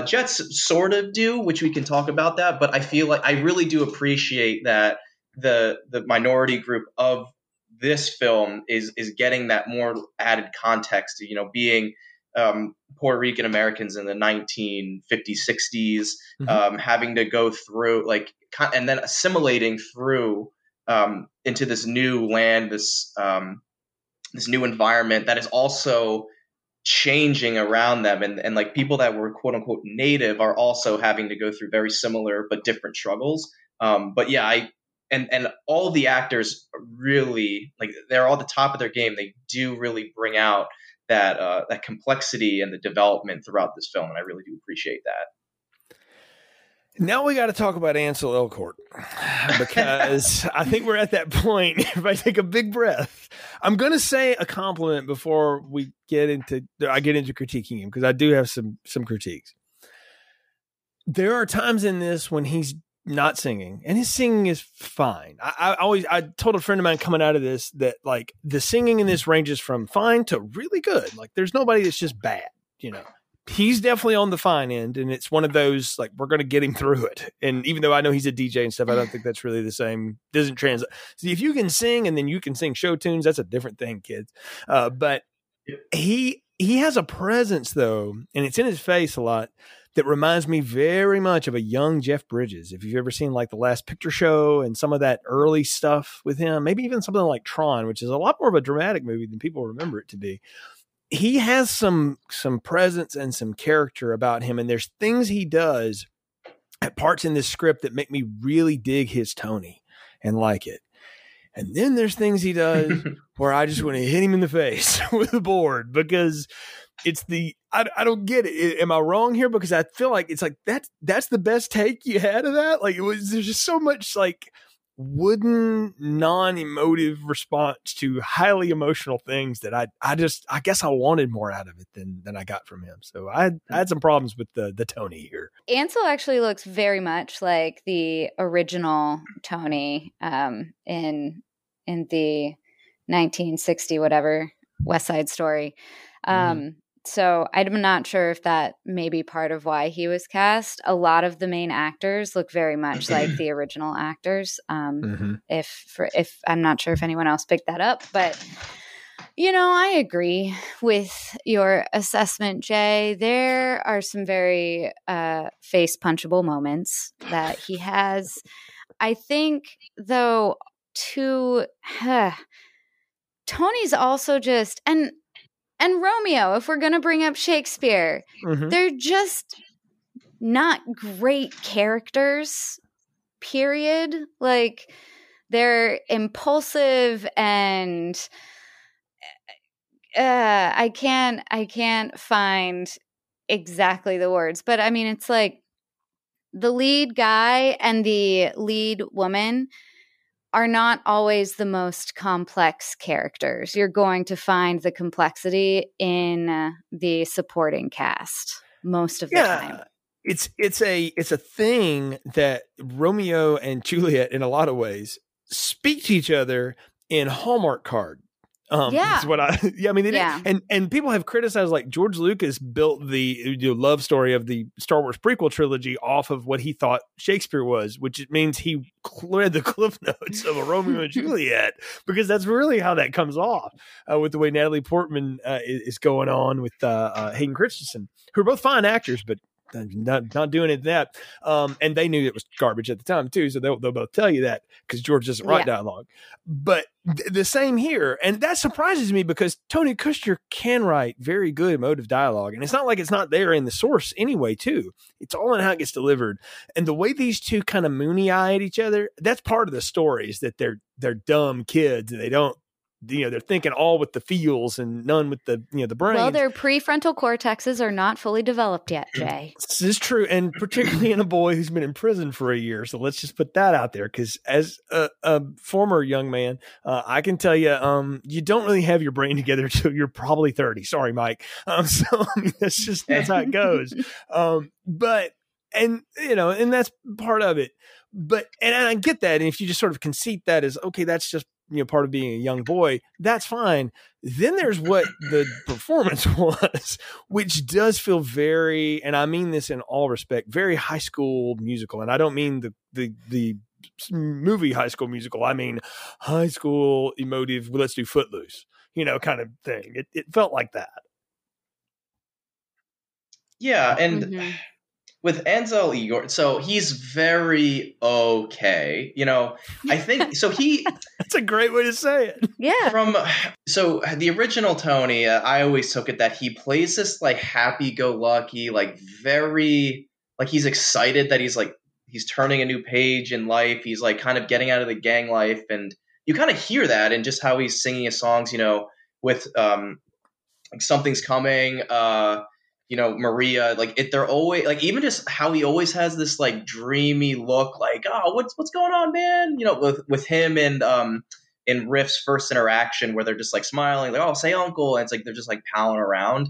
Jets sort of do, which we can talk about that, but I feel like I really do appreciate that the minority group of this film is getting that more added context, you know, being Puerto Rican Americans in the 1950s, 60s, having to go through like, and then assimilating through into this new land, this new environment that is also changing around them, and like people that were quote unquote native are also having to go through very similar but different struggles. But yeah, and all the actors really, like, they're all at the top of their game. They do really bring out that that complexity and the development throughout this film, and I really do appreciate that. Now we got to talk about Ansel Elgort, because I think we're at that point. If I take a big breath, I'm going to say a compliment before we get into critiquing him, because I do have some critiques. There are times in this when he's not singing, and his singing is fine. I told a friend of mine coming out of this that, like, the singing in this ranges from fine to really good. Like, there's nobody that's just bad, you know. He's definitely on the fine end, and it's one of those, like, we're going to get him through it. And even though I know he's a DJ and stuff, I don't think that's really the same. Doesn't translate. See, if you can sing and then you can sing show tunes, that's a different thing, kids. But he has a presence, though, and it's in his face a lot, that reminds me very much of a young Jeff Bridges. If you've ever seen, like, The Last Picture Show and some of that early stuff with him, maybe even something like Tron, which is a lot more of a dramatic movie than people remember it to be. He has some presence and some character about him. And there's things he does at parts in this script that make me really dig his Tony and like it. And then there's things he does where I just want to hit him in the face with a board, because it's the, I don't get it. Am I wrong here? Because I feel like it's like, that's the best take you had of that. Like, it was, there's just so much, like, wooden, non-emotive response to highly emotional things that I guess I wanted more out of it than I got from him. So I had some problems with the Tony here. Ansel actually looks very much like the original Tony in the 1960 whatever West Side Story. So I'm not sure if that may be part of why he was cast. A lot of the main actors look very much like the original actors. If I'm not sure if anyone else picked that up, but, you know, I agree with your assessment, Jay. There are some very face punchable moments that he has. I think, though, Tony's also just, and Romeo, if we're going to bring up Shakespeare, they're just not great characters, period. Like, they're impulsive and I can't find exactly the words. But, I mean, it's like the lead guy and the lead woman are not always the most complex characters. You're going to find the complexity in the supporting cast most of the time. It's a thing that Romeo and Juliet, in a lot of ways, speak to each other in Hallmark Card. That's what I mean, did. And people have criticized, like, George Lucas built the love story of the Star Wars prequel trilogy off of what he thought Shakespeare was, which means he read the cliff notes of a Romeo and Juliet, because that's really how that comes off with the way Natalie Portman is going on with Hayden Christensen, who are both fine actors, but not doing it that. And they knew it was garbage at the time too. So they'll both tell you that, because George doesn't write dialogue, but the same here. And that surprises me, because Tony Kushner can write very good emotive dialogue. And it's not like it's not there in the source anyway too. It's all in how it gets delivered. And the way these two kind of moony-eyed each other, that's part of the story, is that they're dumb kids and they don't, you know, they're thinking all with the feels and none with the, you know, the brain. Well, their prefrontal cortexes are not fully developed yet, Jay. This is true. And particularly in a boy who's been in prison for a year. So let's just put that out there. Cause as a former young man, I can tell you, you don't really have your brain together till you're probably 30. Sorry, Mike. So I mean, that's how it goes. But you know, and that's part of it, but, and I get that. And if you just sort of conceit that as, okay, that's just, you know, part of being a young boy, that's fine. Then there's what the performance was, which does feel very, and I mean this in all respect, very High School Musical. And I don't mean the movie High School Musical. I mean, high school emotive, let's do Footloose, you know, kind of thing. It felt like that. Yeah. And with Ansel Elgort, so he's very okay. You know, I think so. He that's a great way to say it. Yeah. So the original Tony, I always took it that he plays this like happy-go-lucky, like very like he's excited that he's turning a new page in life. He's like kind of getting out of the gang life, and you kind of hear that in just how he's singing his songs. You know, with like Something's Coming. You know, Maria, like they're always like, even just how he always has this like dreamy look, like, oh, what's going on, man? You know, with him and in Riff's first interaction, where they're just like smiling, like, oh, say uncle, and it's like they're just like palling around.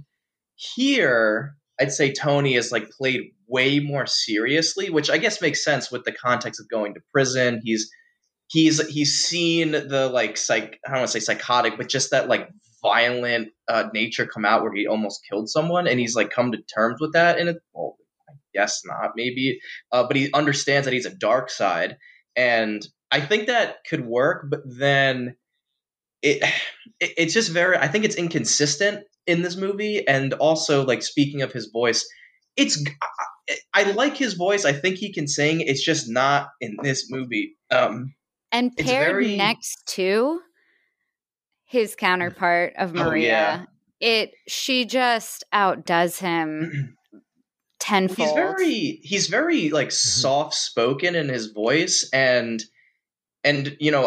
Here, I'd say Tony is like played way more seriously, which I guess makes sense with the context of going to prison. He's seen the like I don't want to say psychotic, but just that like violent nature come out where he almost killed someone, and he's like come to terms with that. And well, I guess not, maybe, but he understands that he's a dark side, and I think that could work. But then it's just very, I think it's inconsistent in this movie. And also, like, speaking of his voice, I like his voice. I think he can sing. It's just not in this movie. And paired next to his counterpart of Maria, she just outdoes him tenfold. He's very like soft spoken in his voice, and you know,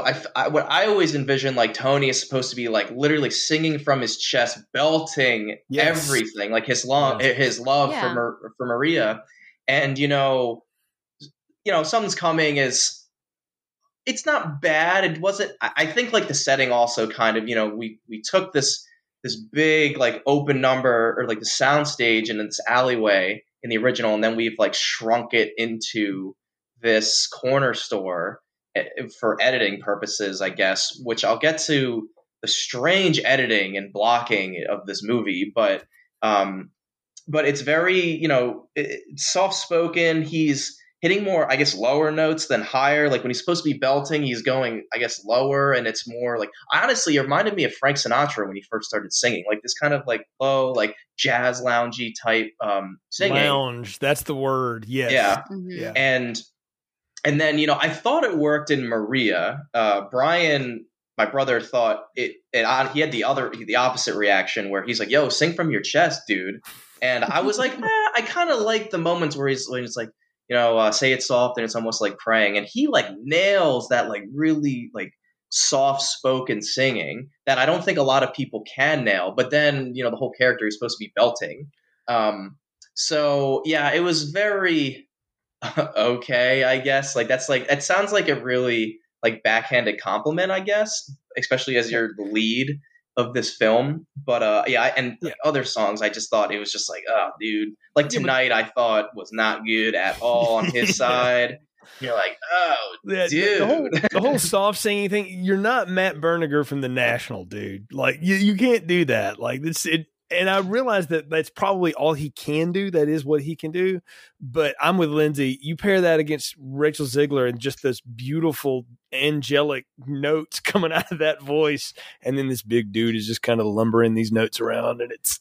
what I always envision, like, Tony is supposed to be like literally singing from his chest, belting everything, like his love for Maria, and you know, Something's Coming is. It's not bad. It wasn't. I think like the setting also kind of, you know, we took this big like open number, or like the soundstage in this alleyway in the original, and then we've like shrunk it into this corner store for editing purposes, I guess. Which I'll get to the strange editing and blocking of this movie, but it's very, you know, soft spoken. He's hitting more, I guess, lower notes than higher. Like, when he's supposed to be belting, he's going, I guess, lower, and it's more like, honestly, it reminded me of Frank Sinatra when he first started singing, like this kind of like low, like jazz loungy type singing. Lounge, that's the word. Yes. Yeah. Mm-hmm. Yeah. And then, you know, I thought it worked in Maria. Brian, my brother, thought it, and he had the opposite reaction, where he's like, "Yo, sing from your chest, dude." And I was like, I kind of like the moments where he's like, you know, say it soft, and it's almost like praying. And he like nails that like really like soft spoken singing that I don't think a lot of people can nail. But then, you know, the whole character is supposed to be belting. So yeah, it was very okay, I guess. Like, that's like, it sounds like a really like backhanded compliment, I guess, especially as you're the lead of this film. But other songs, I just thought it was just like, oh, dude, like Tonight I thought was not good at all on his side. You're like, oh, dude. The whole soft singing thing, you're not Matt Berninger from The National, dude. Like, you can't do that. Like, and I realize that that's probably all he can do. That is what he can do. But I'm with Lindsey. You pair that against Rachel Zegler and just this beautiful angelic notes coming out of that voice, and then this big dude is just kind of lumbering these notes around, and it's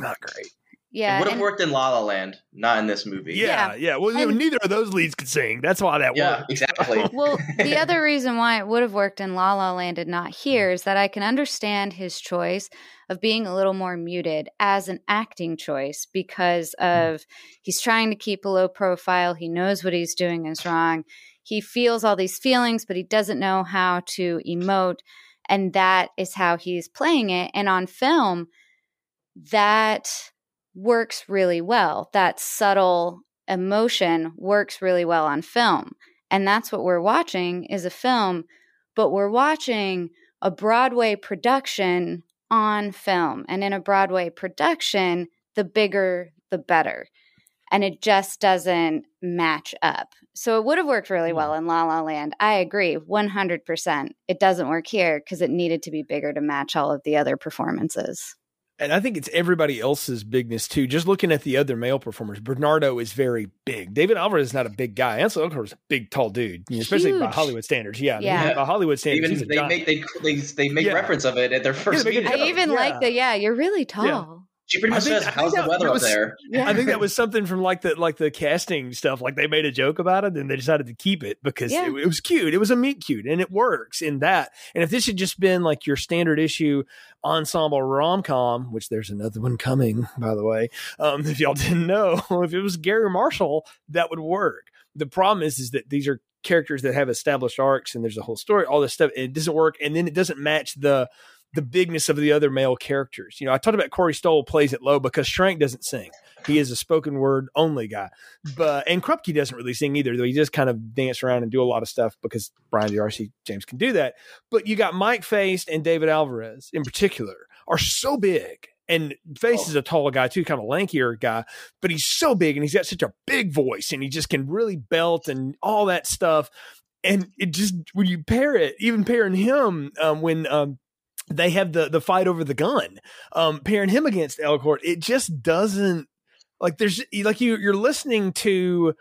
not great. Yeah, it would have worked in La La Land, not in this movie. Yeah. Well, neither of those leads could sing. That's why that worked. Yeah, exactly. Well, the other reason why it would have worked in La La Land and not here is that I can understand his choice of being a little more muted as an acting choice, because of he's trying to keep a low profile. He knows what he's doing is wrong. He feels all these feelings, but he doesn't know how to emote. And that is how he's playing it. And on film, that works really well. That subtle emotion works really well on film. And that's what we're watching, is a film, but we're watching a Broadway production on film. And in a Broadway production, the bigger, the better. And it just doesn't match up. So it would have worked really well in La La Land. I agree, 100%. It doesn't work here because it needed to be bigger to match all of the other performances. And I think it's everybody else's bigness, too. Just looking at the other male performers, Bernardo is very big. David Alvarez is not a big guy. Ansel Elgort is a big, tall dude, especially by Hollywood standards. Yeah. By Hollywood standards, even they make reference of it at their first meeting. I even like that. Yeah, you're really tall. Yeah. She pretty much says, "How's the weather up there?" Yeah, I think that was something from like the casting stuff. Like they made a joke about it, and they decided to keep it because it was cute. It was a meet cute, and it works in that. And if this had just been like your standard issue ensemble rom com, which there's another one coming, by the way, if y'all didn't know, if it was Gary Marshall, that would work. The problem is that these are characters that have established arcs, and there's a whole story. All this stuff, it doesn't work, and then it doesn't match the bigness of the other male characters. You know, I talked about Corey Stoll plays it low because Schrank doesn't sing. He is a spoken word only guy, and Krupke doesn't really sing either, though he just kind of dance around and do a lot of stuff because Brian D'Arcy James can do that. But you got Mike Faist and David Alvarez in particular are so big, and Faist is a tall guy too, kind of lankier guy, but he's so big and he's got such a big voice and he just can really belt and all that stuff. And it just, when you pair it, even pairing him when they have the fight over the gun, pairing him against Elgort, it just doesn't, like, there's like you're listening to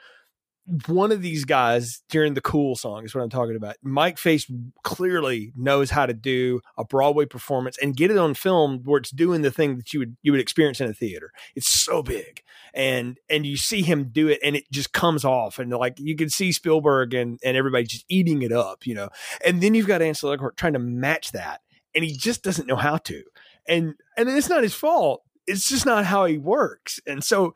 one of these guys during the cool song is what I'm talking about. Mike Faist clearly knows how to do a Broadway performance and get it on film where it's doing the thing that you would experience in a theater. It's so big. And you see him do it and it just comes off. And like, you can see Spielberg and everybody just eating it up, you know, and then you've got Ansel Elgort trying to match that. And he just doesn't know how to, and it's not his fault. It's just not how he works. And so,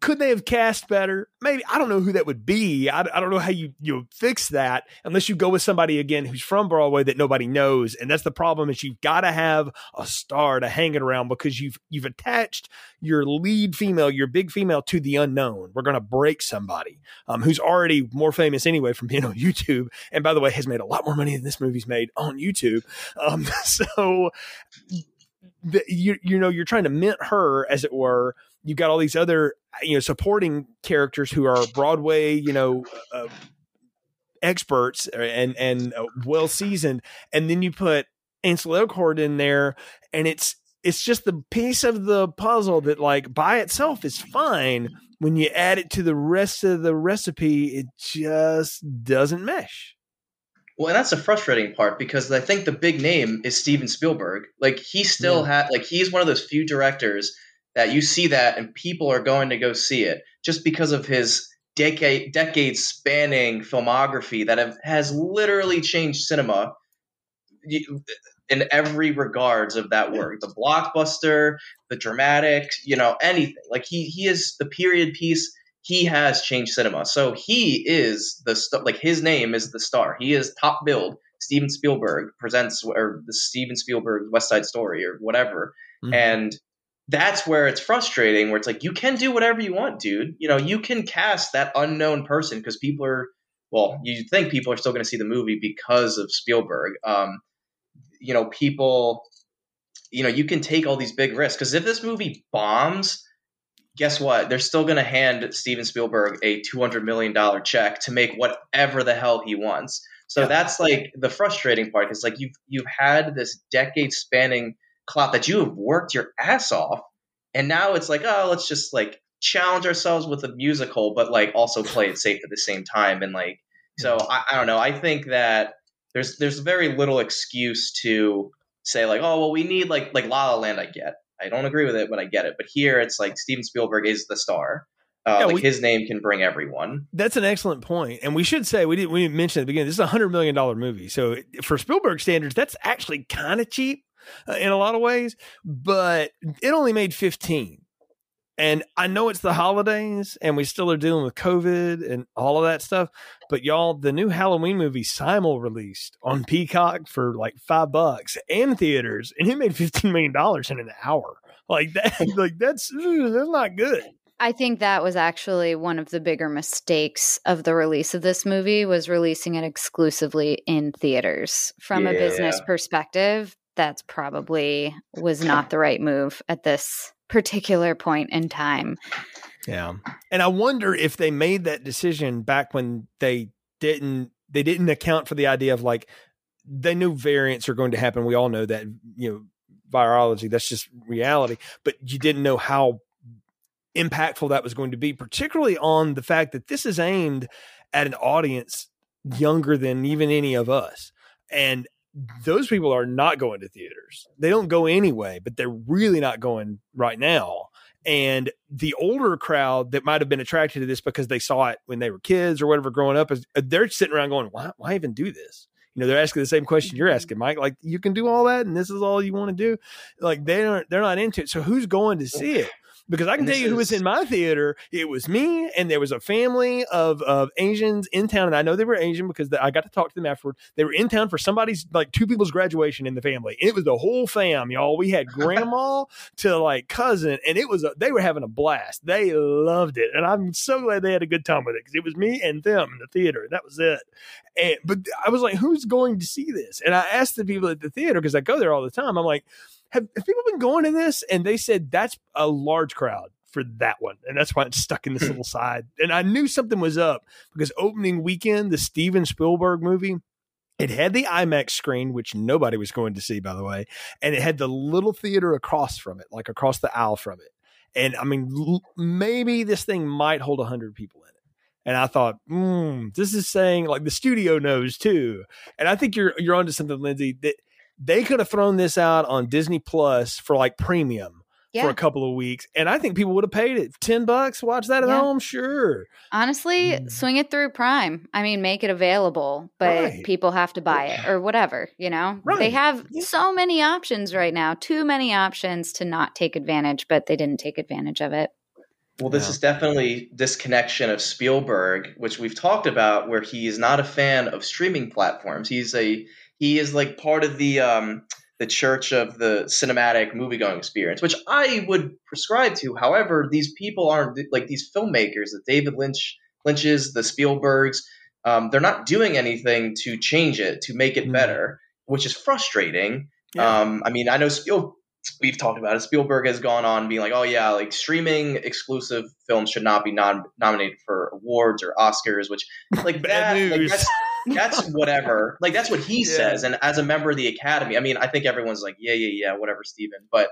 could they have cast better? Maybe. I don't know who that would be. I don't know how you fix that unless you go with somebody again who's from Broadway that nobody knows. And that's the problem, is you've got to have a star to hang it around because you've attached your lead female, your big female, to the unknown. We're going to break somebody who's already more famous anyway from being on YouTube, and by the way has made a lot more money than this movie's made on YouTube. So you're trying to mint her, as it were. You've got all these other, you know, supporting characters who are Broadway, you know, experts and well seasoned, and then you put Ansel Elgort in there, and it's just the piece of the puzzle that, like, by itself is fine. When you add it to the rest of the recipe, it just doesn't mesh. Well, and that's the frustrating part, because I think the big name is Steven Spielberg. Like, he still he's one of those few directors that you see that and people are going to go see it just because of his decade spanning filmography that has literally changed cinema in every regards of that work. The blockbuster, the dramatic, you know, anything. Like, he is the period piece. He has changed cinema. So he is the his name is the star. He is top billed. Steven Spielberg presents, or the Steven Spielberg West Side Story or whatever. Mm-hmm. And that's where it's frustrating, where it's like, you can do whatever you want, dude. You know, you can cast that unknown person because people are, well, you think people are still going to see the movie because of Spielberg. You know, people, you know, you can take all these big risks because if this movie bombs, guess what? They're still going to hand Steven Spielberg a $200 million check to make whatever the hell he wants. So that's like the frustrating part, because like you've had this decade spanning clout that you have worked your ass off, and now it's like, oh, let's just like challenge ourselves with a musical, but like also play it safe at the same time. And like, so I don't know. I think that there's very little excuse to say like, oh, well, we need like La La Land. I get. I don't agree with it, but I get it. But here, it's like Steven Spielberg is the star. His name can bring everyone. That's an excellent point. And we should say, we didn't mention at the beginning, this is $100 million movie. So for Spielberg standards, that's actually kind of cheap. In a lot of ways, but it only made 15. And I know it's the holidays and we still are dealing with COVID and all of that stuff, but y'all, the new Halloween movie Simul released on Peacock for like $5 and theaters, and it made $15 million in an hour. Like that, like that's not good. I think that was actually one of the bigger mistakes of the release of this movie, was releasing it exclusively in theaters. From a business perspective, that's probably was not the right move at this particular point in time. Yeah. And I wonder if they made that decision back when they didn't account for the idea of, like, they knew variants are going to happen. We all know that, you know, virology, that's just reality, but you didn't know how impactful that was going to be, particularly on the fact that this is aimed at an audience younger than even any of us. And those people are not going to theaters. They don't go anyway, but they're really not going right now. And the older crowd that might have been attracted to this because they saw it when they were kids or whatever growing up, they're sitting around going, why even do this? You know, they're asking the same question you're asking, Mike. Like, you can do all that, and this is all you want to do. Like, they're not into it. So who's going to see it? Because I can tell you who was in my theater. It was me, and there was a family of Asians in town. And I know they were Asian because I got to talk to them afterward. They were in town for somebody's, like, two people's graduation in the family. It was the whole fam, y'all. We had grandma to, like, cousin, and it was they were having a blast. They loved it, and I'm so glad they had a good time with it because it was me and them in the theater. And that was it. And but I was like, who's going to see this? And I asked the people at the theater because I go there all the time. I'm like, have people been going to this? And they said that's a large crowd for that one. And that's why it's stuck in this little side. And I knew something was up because opening weekend, the Steven Spielberg movie, it had the IMAX screen, which nobody was going to see, by the way. And it had the little theater across from it, like across the aisle from it. And I mean, maybe this thing might hold 100 people in it. And I thought, this is saying, like, the studio knows too. And I think you're onto something, Lindsey, that they could have thrown this out on Disney Plus for, like, premium for a couple of weeks. And I think people would have paid it. $10, watch that at home. Sure. Honestly, swing it through Prime. I mean, make it available, but people have to buy it or whatever, you know, they have so many options right now, too many options to not take advantage, but they didn't take advantage of it. Well, this is definitely this connection of Spielberg, which we've talked about, where he is not a fan of streaming platforms. He is, like, part of the church of the cinematic movie-going experience, which I would prescribe to. However, these people aren't – like, these filmmakers, the David Lynch's, the Spielbergs, they're not doing anything to change it, to make it better, which is frustrating. Yeah. I mean, I know we've talked about it. Spielberg has gone on being like, oh, yeah, like, streaming exclusive films should not be nominated for awards or Oscars, which, like, news. Like, that's whatever. Like, that's what he says. And as a member of the Academy, I mean, I think everyone's like, yeah, whatever, Steven. But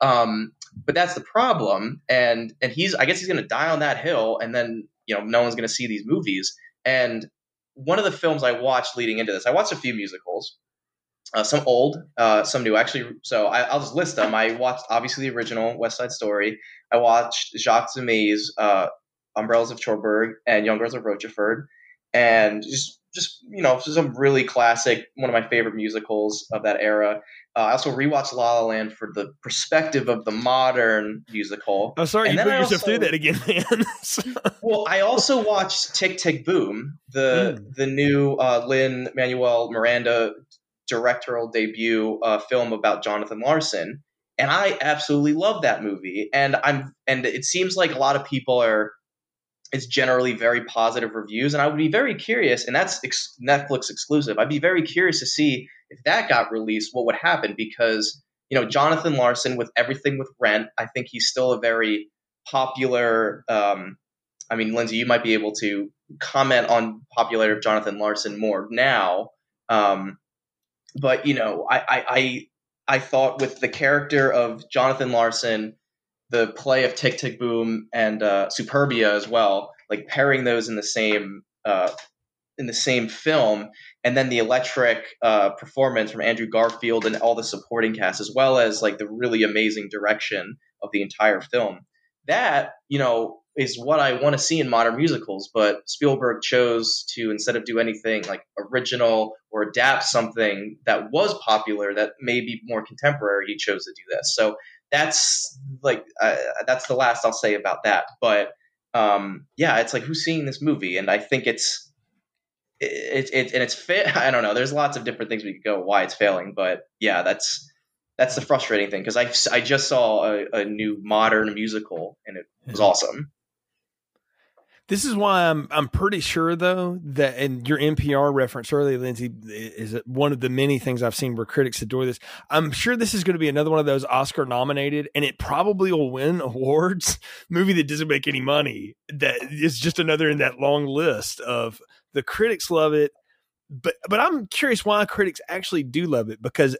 that's the problem. And I guess he's going to die on that hill. And then, you know, no one's going to see these movies. And one of the films I watched leading into this, I watched a few musicals. Some old, some new, actually. So I'll just list them. I watched, obviously, the original West Side Story. I watched Jacques Zimet's Umbrellas of Cherbourg and Young Girls of Rochefort, and just you know, some really classic, one of my favorite musicals of that era. I also rewatched La La Land for the perspective of the modern musical. I'm sorry, and you put yourself through that again, man. Well, I also watched Tick, Tick, Boom, the new Lin-Manuel Miranda directorial debut film about Jonathan Larson, and I absolutely love that movie. And it seems like a lot of people are. It's generally very positive reviews, and I would be very curious. And that's Netflix exclusive. I'd be very curious to see if that got released, what would happen, because you know Jonathan Larson with everything with Rent, I think he's still a very popular. I mean, Lindsey, you might be able to comment on popularity of Jonathan Larson more now. But, you know, I thought with the character of Jonathan Larson, the play of Tick, Tick, Boom and Superbia as well, like pairing those in the same film, and then the electric performance from Andrew Garfield and all the supporting cast, as well as like the really amazing direction of the entire film. That, you know, is what I want to see in modern musicals, but Spielberg chose to, instead of do anything like original or adapt something that was popular, that may be more contemporary, he chose to do this. So that's like, that's the last I'll say about that. But yeah, it's like, who's seeing this movie? And I think I don't know. There's lots of different things we could go, why it's failing, but yeah, that's the frustrating thing. Cause I just saw a new modern musical and it was awesome. This is why I'm pretty sure, though, that, and your NPR reference earlier, Lindsey, is one of the many things I've seen where critics adore this. I'm sure this is going to be another one of those Oscar nominated, and it probably will win awards, movie that doesn't make any money. That is just another in that long list of the critics love it. But I'm curious why critics actually do love it, because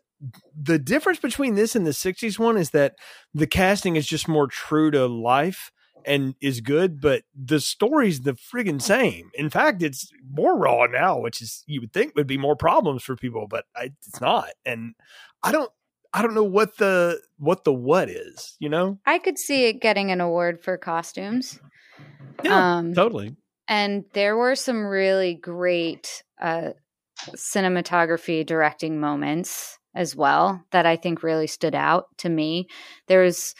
the difference between this and the 60s one is that the casting is just more true to life. and is good, but the story's the friggin' same. In fact, it's more raw now, which is, you would think would be more problems for people, but it's not. And I don't know what is, you know? I could see it getting an award for costumes. Yeah, totally. And there were some really great cinematography directing moments as well that I think really stood out to me. There was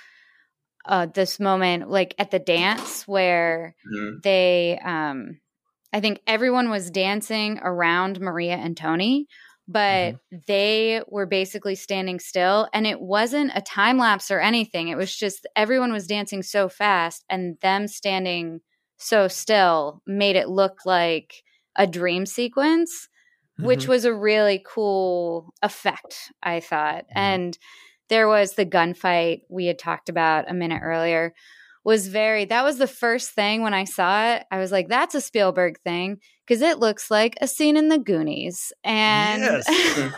this moment like at the dance where they I think everyone was dancing around Maria and Tony, but they were basically standing still, and it wasn't a time lapse or anything. It was just everyone was dancing so fast, and them standing so still made it look like a dream sequence, which was a really cool effect, I thought. And there was the gunfight we had talked about a minute earlier. That was the first thing when I saw it. I was like, that's a Spielberg thing, because it looks like a scene in the Goonies. And yes,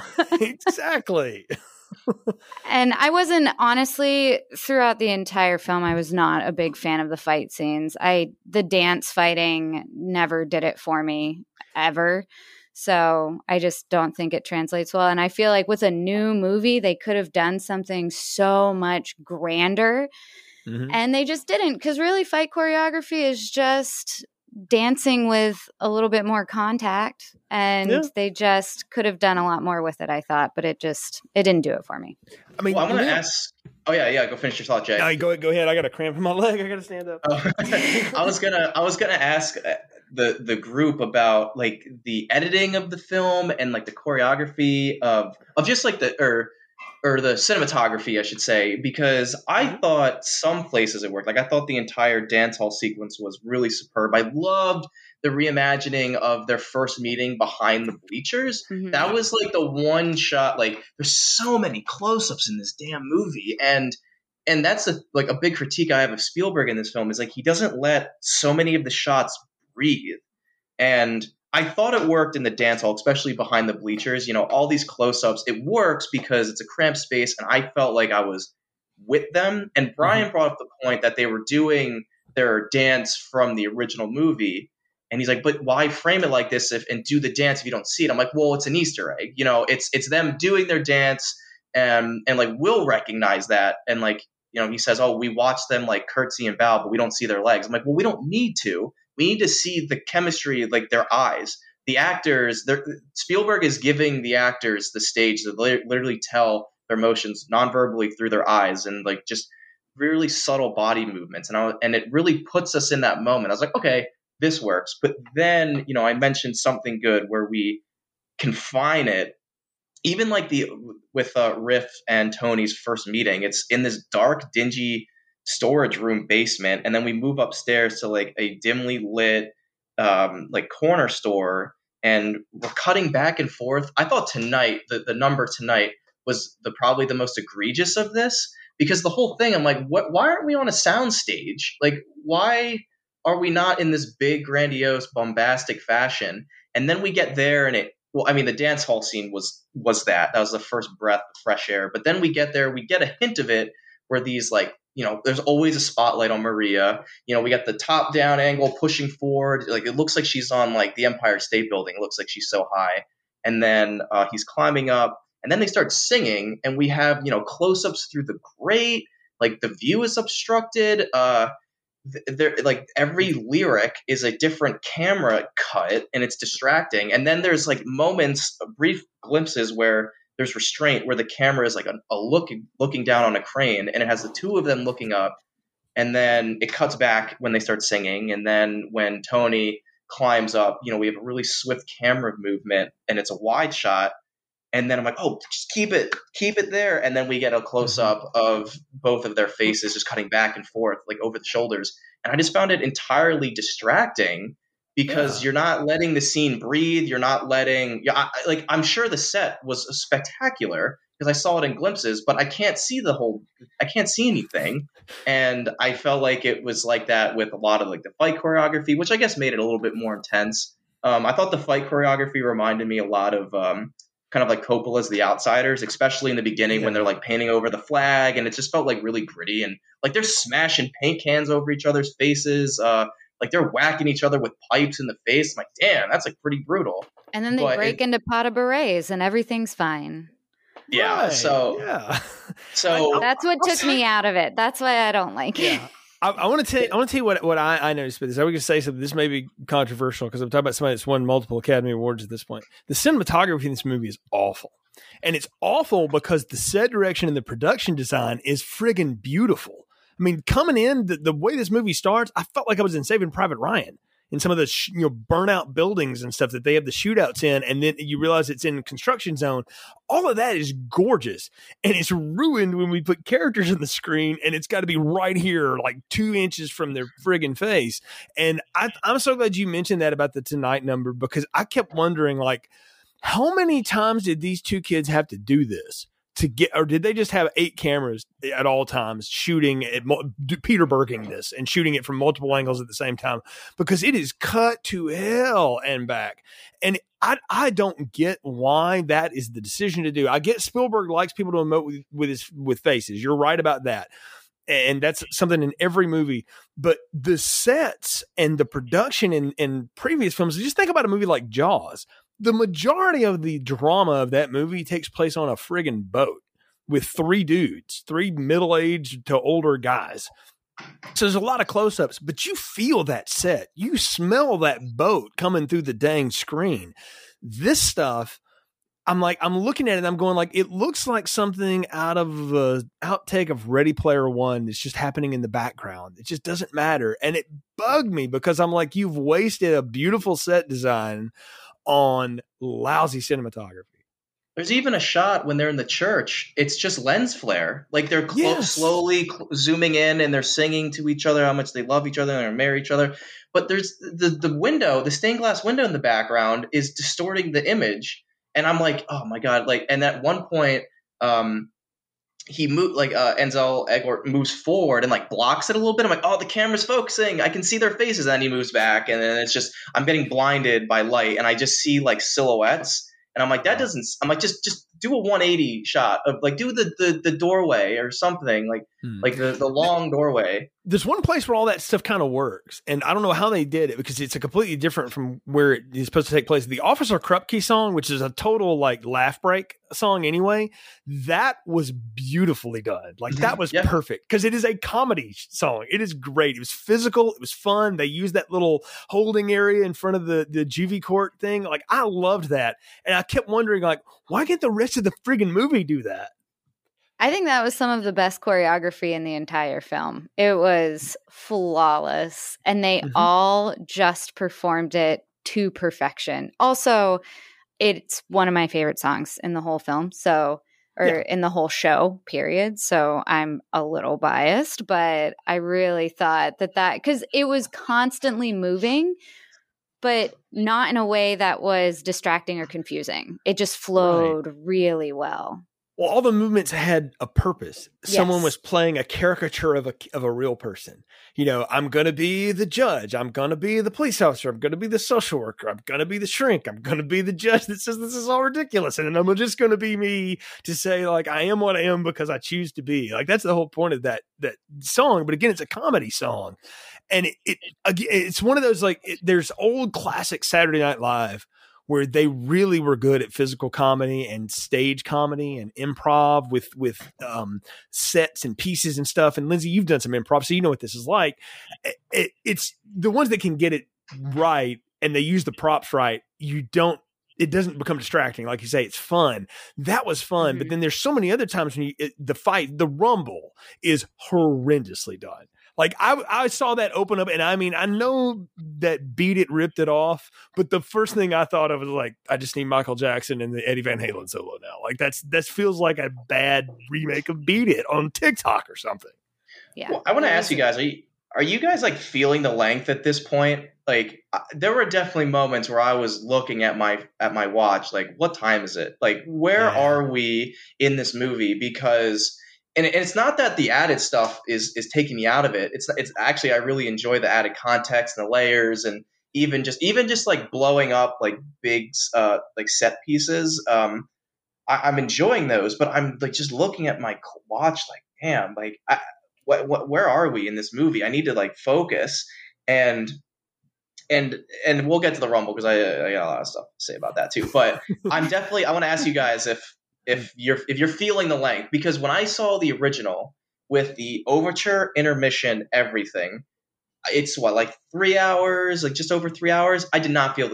exactly. And I wasn't, honestly, throughout the entire film, I was not a big fan of the fight scenes. The dance fighting never did it for me, ever. So I just don't think it translates well. And I feel like with a new movie, they could have done something so much grander. And they just didn't, because really fight choreography is just dancing with a little bit more contact. And they just could have done a lot more with it, I thought. But it didn't do it for me. I mean, I'm going to ask. Oh, yeah. Go finish your thought, Jay. Go ahead. I got a cramp in my leg. I got to stand up. I was going to ask the group about like the editing of the film and like the choreography of just like or the cinematography, I should say, because I thought some places it worked. Like I thought the entire dance hall sequence was really superb. I loved the reimagining of their first meeting behind the bleachers. That was like the one shot. Like there's so many close-ups in this damn movie. And that's like a big critique I have of Spielberg in this film is like, he doesn't let so many of the shots breathe. And I thought it worked in the dance hall, especially behind the bleachers. You know, all these close-ups, it works because it's a cramped space, and I felt like I was with them. And Brian brought up the point that they were doing their dance from the original movie, and he's like, but why frame it like this and do the dance if you don't see it? I'm like, well, it's an Easter egg. You know, it's them doing their dance, and like we'll recognize that. And like, you know, he says, oh, we watch them like curtsy and bow, but we don't see their legs. I'm like, well, we don't need to. We need to see the chemistry, like their eyes, the actors. Spielberg is giving the actors the stage to literally tell their emotions non-verbally through their eyes and like just really subtle body movements. And it really puts us in that moment. I was like, okay, this works. But then, you know, I mentioned something good where we confine it, even like with Riff and Tony's first meeting. It's in this dark, dingy storage room basement, and then we move upstairs to like a dimly lit like corner store, and we're cutting back and forth. I thought tonight the number tonight was probably the most egregious of this, because the whole thing I'm like, what, why aren't we on a sound stage? Like, why are we not in this big grandiose bombastic fashion? And then we get there and the dance hall scene was that was the first breath of fresh air. But then we get there, we get a hint of it where these like, you know, there's always a spotlight on Maria. You know, we got the top down angle pushing forward. Like it looks like she's on like the Empire State Building. It looks like she's so high. And then he's climbing up, and then they start singing, and we have, you know, close ups through the grate. Like the view is obstructed. There, like every lyric is a different camera cut, and it's distracting. And then there's like moments, brief glimpses where there's restraint, where the camera is like looking down on a crane, and it has the two of them looking up, and then it cuts back when they start singing. And then when Tony climbs up, you know, we have a really swift camera movement, and it's a wide shot. And then I'm like, oh, just keep it there. And then we get a close up of both of their faces just cutting back and forth, like over the shoulders. And I just found it entirely distracting, because you're not letting the scene breathe. You're not letting I'm sure the set was spectacular because I saw it in glimpses, but I can't see I can't see anything. And I felt like it was like that with a lot of like the fight choreography, which I guess made it a little bit more intense. I thought the fight choreography reminded me a lot of kind of like Coppola's The Outsiders, especially in the beginning when they're like painting over the flag, and it just felt like really gritty, and like they're smashing paint cans over each other's faces, like they're whacking each other with pipes in the face. I'm like, damn, that's like pretty brutal. And then they break into pot of berets and everything's fine. Yeah. Right. So that's what took me out of it. That's why I don't like it. I want to tell you what I noticed with this. I was going to say something. This may be controversial because I'm talking about somebody that's won multiple Academy Awards at this point. The cinematography in this movie is awful. And it's awful because the set direction and the production design is friggin' beautiful. I mean, coming in, the way this movie starts, I felt like I was in Saving Private Ryan in some of the burnout buildings and stuff that they have the shootouts in, and then you realize it's in construction zone. All of that is gorgeous, and it's ruined when we put characters on the screen, and it's got to be right here, like 2 inches from their friggin' face. And I'm so glad you mentioned that about the Tonight number, because I kept wondering, like, how many times did these two kids have to do this? To get, or did they just have 8 cameras at all times shooting at Peter Berking this and shooting it from multiple angles at the same time? Because it is cut to hell and back. And I don't get why that is the decision to do. I get Spielberg likes people to emote with faces. You're right about that. And that's something in every movie, but the sets and the production in previous films, just think about a movie like Jaws. The majority of the drama of that movie takes place on a friggin' boat with 3 dudes, 3 middle-aged to older guys. So there's a lot of close-ups, but you feel that set. You smell that boat coming through the dang screen. This stuff, I'm looking at it and I'm going like, it looks like something out of a outtake of Ready Player One that's just happening in the background. It just doesn't matter. And it bugged me because I'm like, you've wasted a beautiful set design on lousy cinematography. There's even a shot when they're in the church. It's just lens flare. Like they're slowly zooming in and they're singing to each other how much they love each other and they're marry each other. But there's the window, the stained glass window in the background is distorting the image. And I'm like, oh my God. Like, and at one point, he moved, like Ansel Elgort moves forward and like blocks it a little bit. I'm like, oh, the camera's focusing. I can see their faces. And then he moves back, and then it's just I'm getting blinded by light, and I just see like silhouettes. And I'm like, that doesn't. I'm like, just do a 180 shot of like do the doorway or something like the long doorway. There's one place where all that stuff kind of works, and I don't know how they did it because it's a completely different from where it is supposed to take place. The Officer Krupke song, which is a total like laugh break song anyway, that was beautifully done. Like that was perfect because it is a comedy song. It is great. It was physical. It was fun. They used that little holding area in front of the juvie court thing. Like I loved that, and I kept wondering like, why can't the rest of the friggin' movie do that? I think that was some of the best choreography in the entire film. It was flawless, and they all just performed it to perfection. Also, it's one of my favorite songs in the whole film, in the whole show, period. So I'm a little biased, but I really thought that because it was constantly moving, but not in a way that was distracting or confusing. It just flowed really well. Well, all the movements had a purpose. Yes. Someone was playing a caricature of a real person. You know, I'm going to be the judge. I'm going to be the police officer. I'm going to be the social worker. I'm going to be the shrink. I'm going to be the judge that says this is all ridiculous. And I'm just going to be me to say, like, I am what I am because I choose to be. Like, that's the whole point of that song. But again, it's a comedy song. And it's one of those, like, there's old classic Saturday Night Live where they really were good at physical comedy and stage comedy and improv with sets and pieces and stuff. And Lindsey, you've done some improv, so you know what this is like. It's the ones that can get it right and they use the props right. It doesn't become distracting. Like you say, it's fun. That was fun. Mm-hmm. But then there's so many other times when the rumble is horrendously done. Like I saw that open up, and I mean, I know that Beat It ripped it off, but the first thing I thought of was like, I just need Michael Jackson and the Eddie Van Halen solo now. Like that feels like a bad remake of Beat It on TikTok or something. Yeah. Well, I want to ask you guys, are you guys like feeling the length at this point? Like there were definitely moments where I was looking at my watch, like what time is it? Like where are we in this movie? Because and it's not that the added stuff is taking me out of it. It's actually, I really enjoy the added context and the layers, and even just like blowing up like big like set pieces. I'm enjoying those, but I'm like just looking at my watch, like, damn, like, where are we in this movie? I need to like focus, and we'll get to the Rumble because I got a lot of stuff to say about that too. But I want to ask you guys if you're feeling the length, because when I saw the original with the overture, intermission, everything, it's like 3 hours, like just over 3 hours. I did not feel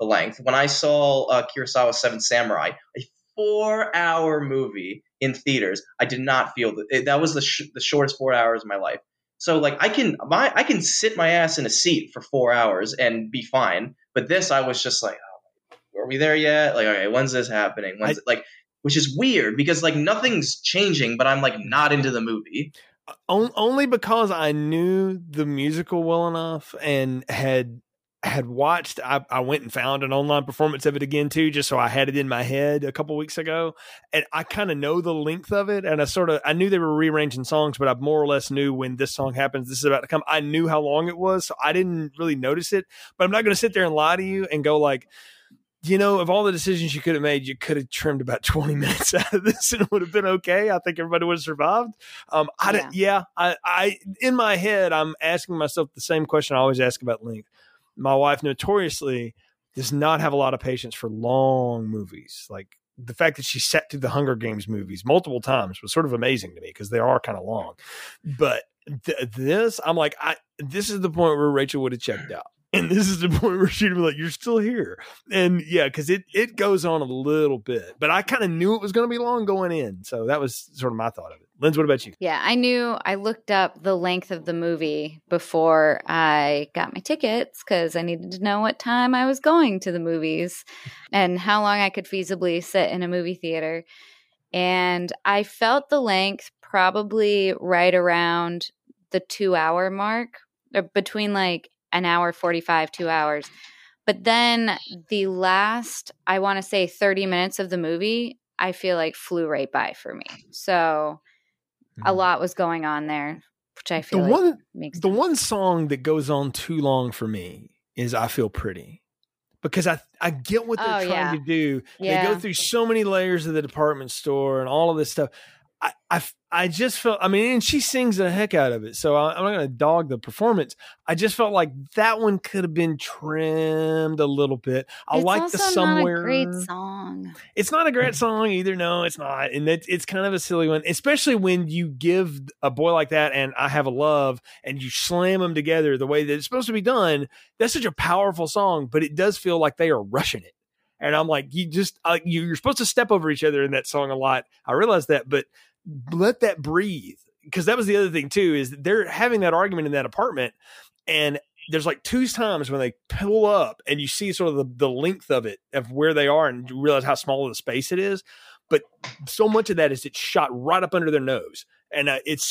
the length. When I saw Kurosawa's Seven Samurai, a 4-hour movie in theaters, I did not feel that. That was the shortest 4 hours of my life. So like I can sit my ass in a seat for 4 hours and be fine. But this, I was just like, oh, are we there yet? Like, okay, when's this happening? Which is weird because like nothing's changing, but I'm like not into the movie. Only because I knew the musical well enough and had watched, I went and found an online performance of it again too, just so I had it in my head a couple weeks ago, and I kind of know the length of it. And I knew they were rearranging songs, but I more or less knew when this song happens, this is about to come. I knew how long it was, so I didn't really notice it. But I'm not going to sit there and lie to you and go like, you know, of all the decisions you could have made, you could have trimmed about 20 minutes out of this and it would have been okay. I think everybody would have survived. I in my head, I'm asking myself the same question I always ask about length. My wife notoriously does not have a lot of patience for long movies. Like the fact that she sat through the Hunger Games movies multiple times was sort of amazing to me because they are kind of long. But this, I'm like, this is the point where Rachel would have checked out. And this is the point where she'd be like, you're still here. And yeah, because it goes on a little bit. But I kind of knew it was going to be long going in. So that was sort of my thought of it. Linz, what about you? Yeah, I looked up the length of the movie before I got my tickets because I needed to know what time I was going to the movies and how long I could feasibly sit in a movie theater. And I felt the length probably right around the 2 hour mark, or between like an hour 45, 2 hours. But then the last, I want to say 30 minutes of the movie, I feel like flew right by for me. So a lot was going on there, which I feel makes sense. One song that goes on too long for me is I Feel Pretty. Because I get what they're trying to do. Yeah. They go through so many layers of the department store and all of this stuff. I just felt, I mean, and she sings the heck out of it, so I'm not going to dog the performance. I just felt like that one could have been trimmed a little bit. It's like the Somewhere. It's not a great song. It's not a great song either. No, it's not. And it's kind of a silly one, especially when you give a boy like that and I Have a Love and you slam them together the way that it's supposed to be done. That's such a powerful song, but it does feel like they are rushing it. And I'm like, you're supposed to step over each other in that song a lot. I realize that, but let that breathe. Because that was the other thing too, is they're having that argument in that apartment. And there's like two times when they pull up and you see sort of the length of it, of where they are, and you realize how small of a space it is. But so much of that is it's shot right up under their nose. And it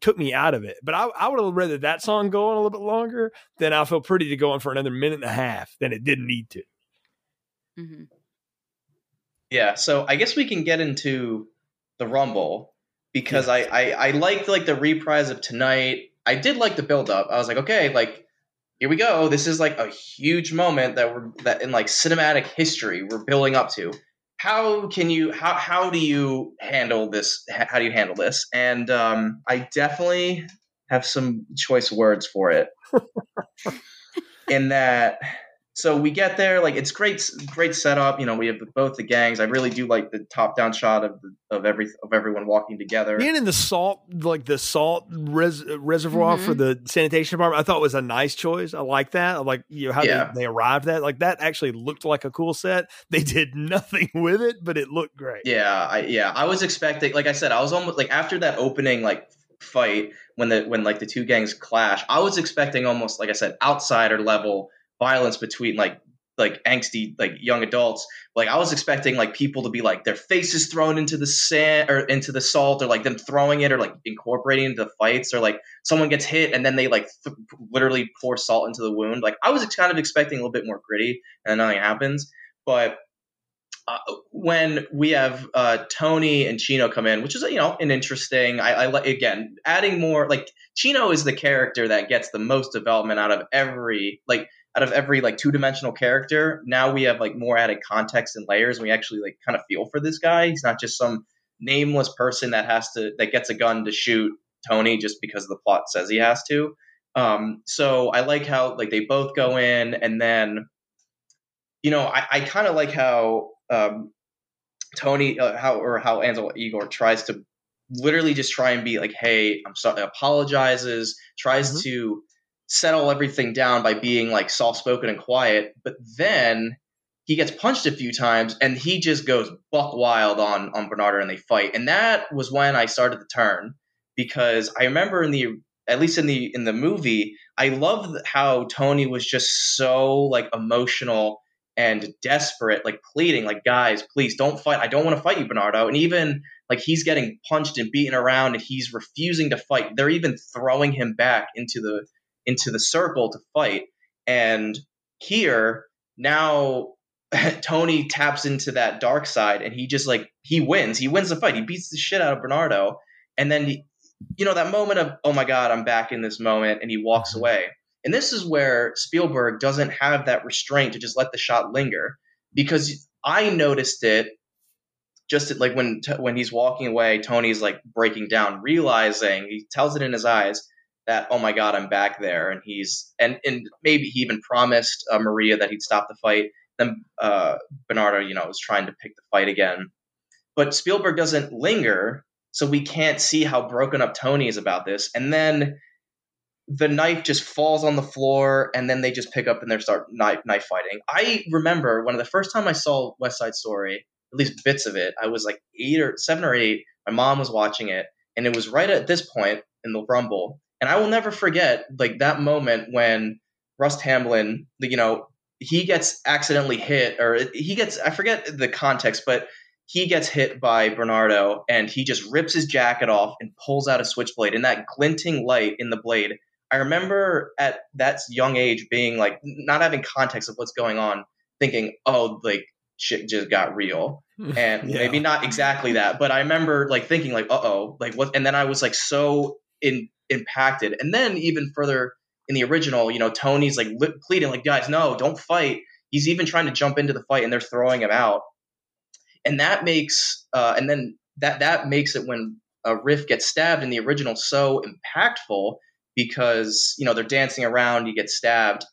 took me out of it. But I would have rather that song go on a little bit longer than I Feel Pretty to go on for another minute and a half than it didn't need to. Mm-hmm. Yeah, so I guess we can get into the Rumble because I liked like the reprise of Tonight. I did like the build up. I was like, okay, like here we go. This is like a huge moment that in like cinematic history we're building up to. How do you handle this? And I definitely have some choice words for it. In that. So we get there, like it's great setup. You know, we have both the gangs. I really do like the top-down shot of everyone walking together. Being in the salt reservoir for the sanitation department, I thought was a nice choice. I like that. I like they arrived at like that actually looked like a cool set. They did nothing with it, but it looked great. Yeah, I was expecting. Like I said, I was almost like after that opening fight when the two gangs clash, I was expecting almost like I said outsider level violence between like angsty like young adults. Like I was expecting like people to be like their faces thrown into the sand or into the salt, or like them throwing it, or like incorporating into the fights, or like someone gets hit and then they like literally pour salt into the wound. Like I was kind of expecting a little bit more gritty, and nothing happens. But when we have Tony and Chino come in, which is, you know, an interesting, again, adding more, like Chino is the character that gets the most development out of every, like out of every like two-dimensional character, now we have like more added context and layers, and we actually like kind of feel for this guy. He's not just some nameless person that has to, that gets a gun to shoot Tony just because the plot says he has to. So I like how like they both go in, and then, you know, I kind of like how how Ansel Elgort tries to literally just try and be like, hey, I'm sorry, apologizes, tries to settle everything down by being like soft-spoken and quiet, but then he gets punched a few times and he just goes buck wild on Bernardo, and they fight. And that was when I started to turn, because I remember at least in the movie, I loved how Tony was just so like emotional and desperate, like pleading, like, guys, please don't fight. I don't want to fight you, Bernardo. And even like he's getting punched and beaten around and he's refusing to fight. They're even throwing him back into the circle to fight. And here now Tony taps into that dark side and he just like, he wins the fight. He beats the shit out of Bernardo. And then, you know, that moment of, oh my God, I'm back in this moment. And he walks away. And this is where Spielberg doesn't have that restraint to just let the shot linger, because I noticed it just like when he's walking away, Tony's like breaking down, realizing, he tells it in his eyes that, oh my God, I'm back there. And and maybe he even promised Maria that he'd stop the fight. Then Bernardo, you know, was trying to pick the fight again, but Spielberg doesn't linger. So we can't see how broken up Tony is about this. And then the knife just falls on the floor, and then they just pick up and they start knife fighting. I remember when the first time I saw West Side Story, at least bits of it, I was like 7 or 8. My mom was watching it, and it was right at this point in the Rumble. And I will never forget like that moment when Rust Hamlin, you know, he gets accidentally hit, or he gets, I forget the context, but he gets hit by Bernardo, and he just rips his jacket off and pulls out a switchblade. And that glinting light in the blade, I remember at that young age being like, not having context of what's going on, thinking, oh, like shit just got real. And yeah, maybe not exactly that, but I remember like thinking like, uh-oh, like what? And then I was like so impacted. And then even further in the original, you know, Tony's like pleading like, guys, no, don't fight. He's even trying to jump into the fight and they're throwing him out. And that makes, that makes it when Riff gets stabbed in the original so impactful, because, you know, they're dancing around, you get stabbed,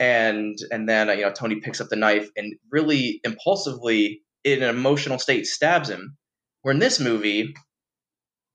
and then, you know, Tony picks up the knife and really impulsively in an emotional state stabs him. Where in this movie,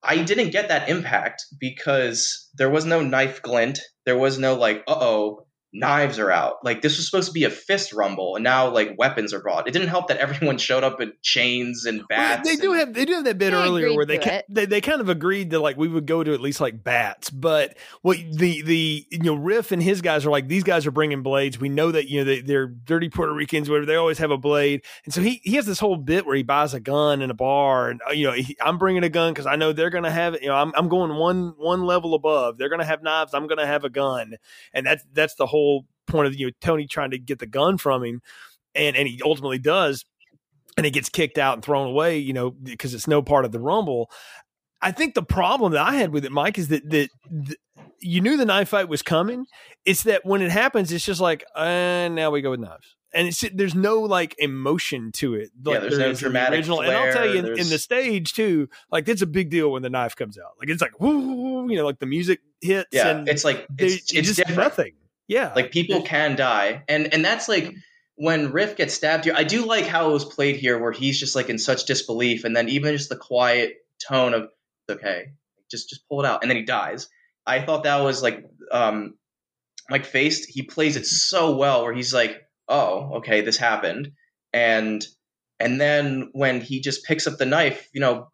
I didn't get that impact because there was no knife glint. There was no like, uh-oh, knives are out. Like this was supposed to be a fist rumble, and now like weapons are brought. It didn't help that everyone showed up with chains and bats. Well, they do have that bit earlier where they kind of agreed that like we would go to at least like bats, but what the you know, Riff and his guys are like, these guys are bringing blades. We know that, you know, they're dirty Puerto Ricans, whatever. They always have a blade, and so he has this whole bit where he buys a gun in a bar, and you know, I'm bringing a gun because I know they're gonna have it. You know, I'm going one level above. They're gonna have knives. I'm gonna have a gun, and that's the whole point of, you know, Tony trying to get the gun from him, and he ultimately does, and it gets kicked out and thrown away, you know, because it's no part of the Rumble. I think the problem that I had with it, Mike, is that you knew the knife fight was coming. It's that when it happens, it's just like, and now we go with knives. And there's no like emotion to it. Like, yeah, there's no dramatic original flare, and I'll tell you, in the stage too, like it's a big deal when the knife comes out. Like it's like, woo, you know, like the music hits. Yeah, and it's like it's just nothing. Yeah, like people can die. And that's like when Riff gets stabbed here. I do like how it was played here, where he's just like in such disbelief. And then even just the quiet tone of, OK, just pull it out. And then he dies. I thought that was like Mike Faist. He plays it so well, where he's like, oh, OK, this happened. And then when he just picks up the knife, you know,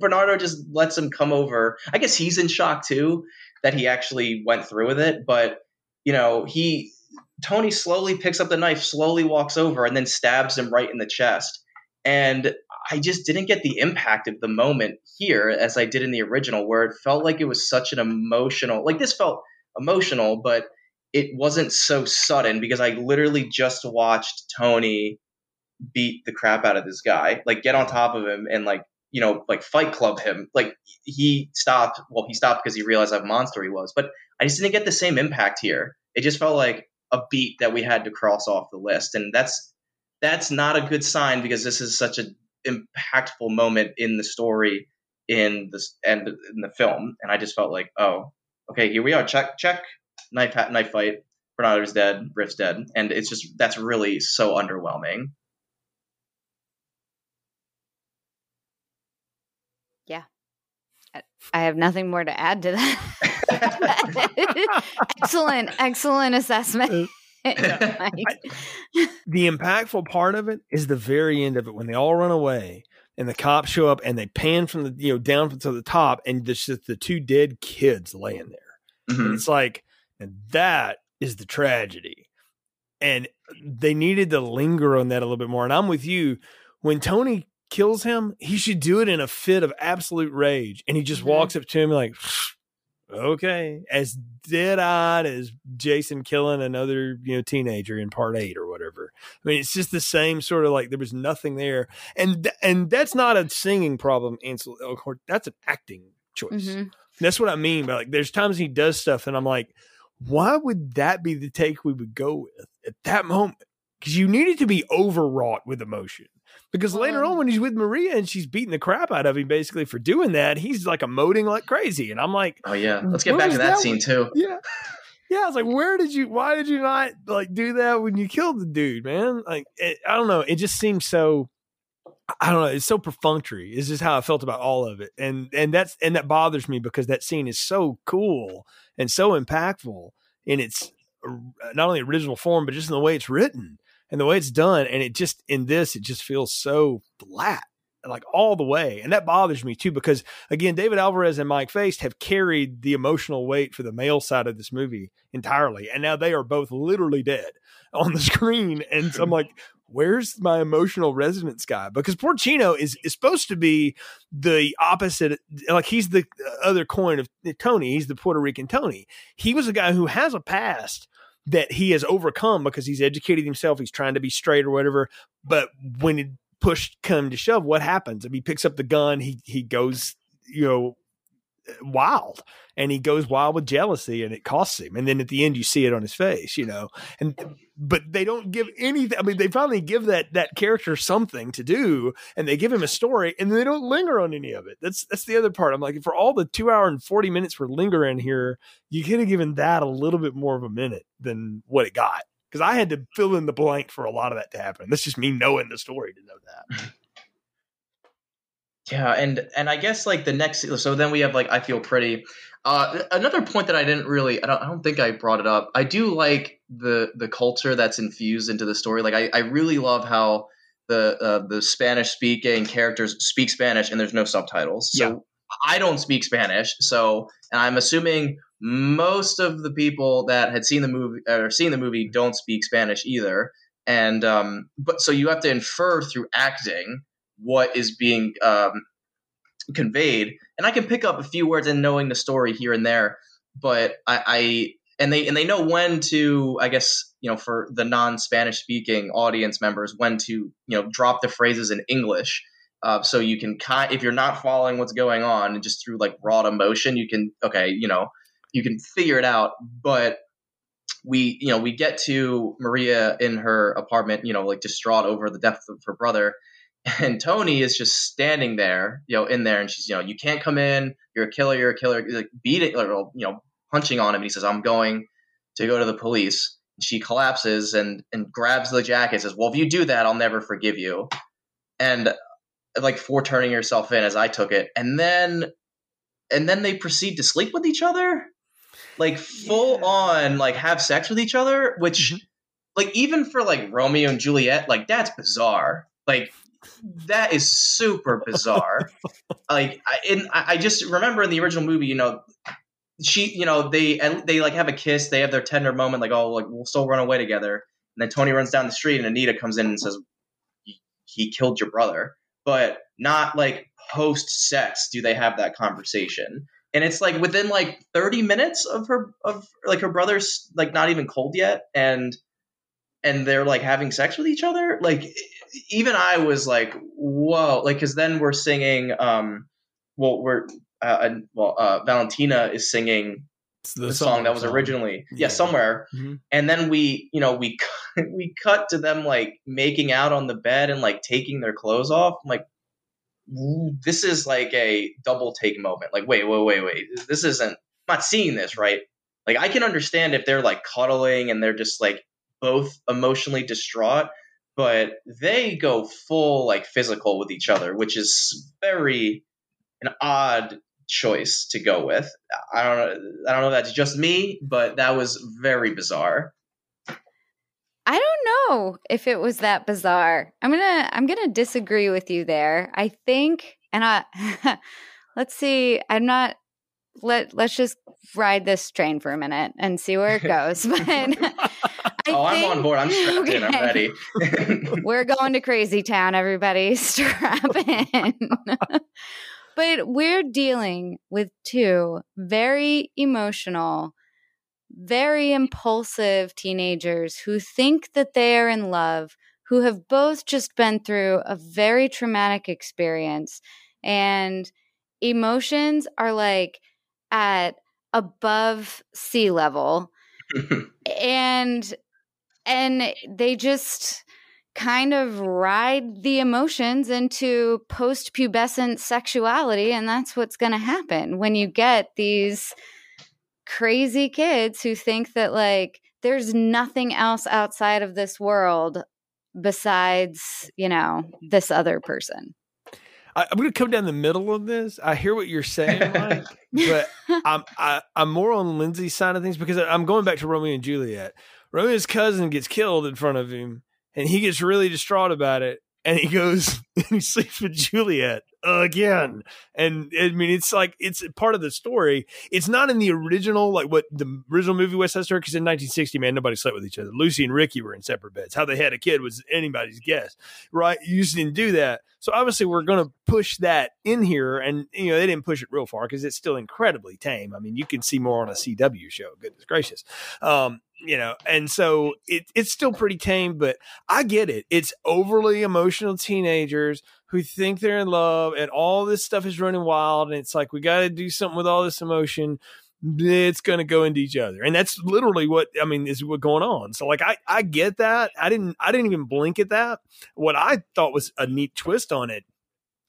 Bernardo just lets him come over. I guess he's in shock, too, that he actually went through with it. But you know, Tony slowly picks up the knife, slowly walks over, and then stabs him right in the chest. And I just didn't get the impact of the moment here as I did in the original, where it felt like it was such an emotional, like this felt emotional, but it wasn't so sudden, because I literally just watched Tony beat the crap out of this guy, like get on top of him and like, you know, like Fight Club him. Like he stopped because he realized how monster he was, but I just didn't get the same impact here. It just felt like, a beat that we had to cross off the list. And that's not a good sign, because this is such an impactful moment in the story, in the film. And I just felt like, oh, okay, here we are. Check. Knife fight. Bernardo's dead. Riff's dead. And it's just, that's really so underwhelming. Yeah. I have nothing more to add to that. Excellent assessment. The impactful part of it is the very end of it, when they all run away and the cops show up and they pan from the, down to the top, and there's just the two dead kids laying there. Mm-hmm. And it's like, and that is the tragedy. And they needed to linger on that a little bit more. And I'm with you. When Tony kills him, he should do it in a fit of absolute rage. And he just walks up to him like, okay, as dead-eyed as Jason killing another, teenager in part 8 or whatever. I mean, it's just the same sort of, like, there was nothing there. And that's not a singing problem, Ansel Elgort. That's an acting choice. Mm-hmm. That's what I mean by, like, there's times he does stuff and I'm like, why would that be the take we would go with at that moment? Because you need it to be overwrought with emotion. Because later on, when he's with Maria and she's beating the crap out of him basically for doing that, he's like emoting like crazy. And I'm like, oh yeah, let's get back to that scene too. Yeah. Yeah. I was like, why did you not like do that when you killed the dude, man? Like, I don't know. It just seems so, I don't know. It's so perfunctory. It's just how I felt about all of it. And that bothers me, because that scene is so cool and so impactful in its not only original form, but just in the way it's written. And the way it's done, and it just feels so flat, like all the way. And that bothers me too, because again, David Alvarez and Mike Faist have carried the emotional weight for the male side of this movie entirely. And now they are both literally dead on the screen. And so I'm like, where's my emotional resonance guy? Because Porcino is supposed to be the opposite. Like, he's the other coin of Tony. He's the Puerto Rican Tony. He was a guy who has a past that he has overcome because he's educated himself. He's trying to be straight or whatever. But when it pushed come to shove, what happens? If he picks up the gun, he goes, wild, and he goes wild with jealousy, and it costs him. And then at the end, you see it on his face, but they don't give anything. I mean, they finally give that character something to do, and they give him a story, and they don't linger on any of it. That's the other part. I'm like, for all the 2 hour and 40 minutes we're lingering here, you could have given that a little bit more of a minute than what it got. Cause I had to fill in the blank for a lot of that to happen. That's just me knowing the story to know that. Yeah, and I guess like the next, so then we have like I Feel Pretty. Another point that I didn't really, I don't think I brought it up. I do like the culture that's infused into the story. Like I really love how the Spanish speaking characters speak Spanish and there's no subtitles. So yeah. I don't speak Spanish, and I'm assuming most of the people that had seen the movie don't speak Spanish either. And but so you have to infer through acting what is being conveyed, and I can pick up a few words and knowing the story here and there, but they know when to, I guess, for the non-Spanish speaking audience members, when to, drop the phrases in English. So you can if you're not following what's going on and just through like raw emotion, you can, you can figure it out. But we get to Maria in her apartment, like distraught over the death of her brother. And Tony is just standing there, in there, and she's, you can't come in. You're a killer. He's like beating, punching on him. And he says, I'm going to go to the police. And she collapses and grabs the jacket and says, well, if you do that, I'll never forgive you. And like for turning yourself in, as I took it. And then they proceed to sleep with each other, like full on, like have sex with each other, which like even for like Romeo and Juliet, like that's bizarre. Like, that is super bizarre. Like, I just remember in the original movie, she, they like have a kiss. They have their tender moment, like, oh, like we'll still run away together. And then Tony runs down the street, and Anita comes in and says, "He killed your brother," but not like post sex do they have that conversation. And it's like within like 30 minutes of like her brother's like not even cold yet, and they're like having sex with each other, like. Even I was like, whoa, like, cause then we're singing, Valentina is singing the song that was originally somewhere. Mm-hmm. And then we cut to them like making out on the bed and like taking their clothes off. I'm like, this is like a double take moment. Like, wait. This isn't, I'm not seeing this right. Like, I can understand if they're like cuddling and they're just like both emotionally distraught, but they go full like physical with each other, which is very an odd choice to go with. I don't know if that's just me, but that was very bizarre. I don't know if it was that bizarre. I'm gonna disagree with you there. I think, and I let's see. I'm not. Let's just ride this train for a minute and see where it goes. But I'm on board. I'm strapped in. I'm ready. We're going to crazy town, everybody. Strap in. But we're dealing with two very emotional, very impulsive teenagers who think that they are in love, who have both just been through a very traumatic experience, and emotions are like at above sea level. and they just kind of ride the emotions into post-pubescent sexuality, and that's what's going to happen when you get these crazy kids who think that like there's nothing else outside of this world besides, you know, this other person. I'm going to come down the middle of this. I hear what you're saying, Mike, but I'm more on Lindsey's side of things, because I'm going back to Romeo and Juliet. Romeo's cousin gets killed in front of him, and he gets really distraught about it, and he goes and he sleeps with Juliet again. And I mean, it's like, it's part of the story. It's not in the original, like what the original movie West Side Story, because in 1960, man, nobody slept with each other. Lucy and Ricky were in separate beds. How they had a kid was anybody's guess, right? You just didn't do that. So obviously we're going to push that in here, and you know, they didn't push it real far because it's still incredibly tame. I mean, you can see more on a CW show, goodness gracious. You know, and so it's still pretty tame, but I get it. It's overly emotional teenagers who think they're in love and all this stuff is running wild. And it's like, we got to do something with all this emotion. It's going to go into each other. And that's literally what, I mean, is what's going on. So like, I get that. I didn't even blink at that. What I thought was a neat twist on it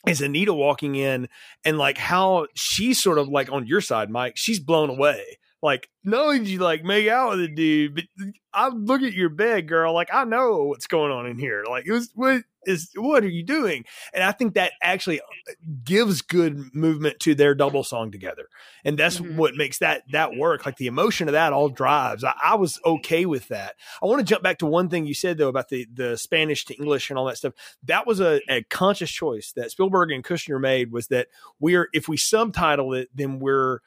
is Anita walking in and like how she's sort of like on your side, Mike, she's blown away. Like, knowing you like make out with a dude, but I look at your bed, girl. Like, I know what's going on in here. Like, it was, what are you doing? And I think that actually gives good movement to their double song together. And that's what makes that work. Like, the emotion of that all drives. I was okay with that. I want to jump back to one thing you said though, about the Spanish to English and all that stuff. That was a conscious choice that Spielberg and Kushner made, was that if we subtitle it, then we're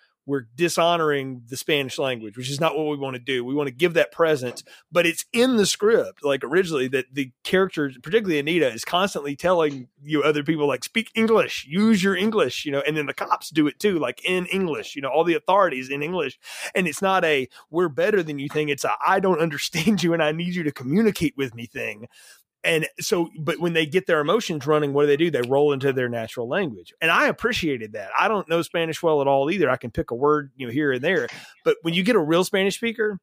dishonoring the Spanish language, which is not what we want to do. We want to give that presence, but it's in the script. Like originally, that the characters, particularly Anita, is constantly telling you other people like, speak English, use your English, you know, and then the cops do it too, like in English, you know, all the authorities in English. And it's not a, we're better than you thing. It's a, I don't understand you and I need you to communicate with me thing. And so, but when they get their emotions running, what do? They roll into their natural language. And I appreciated that. I don't know Spanish well at all either. I can pick a word, you know, here and there. But when you get a real Spanish speaker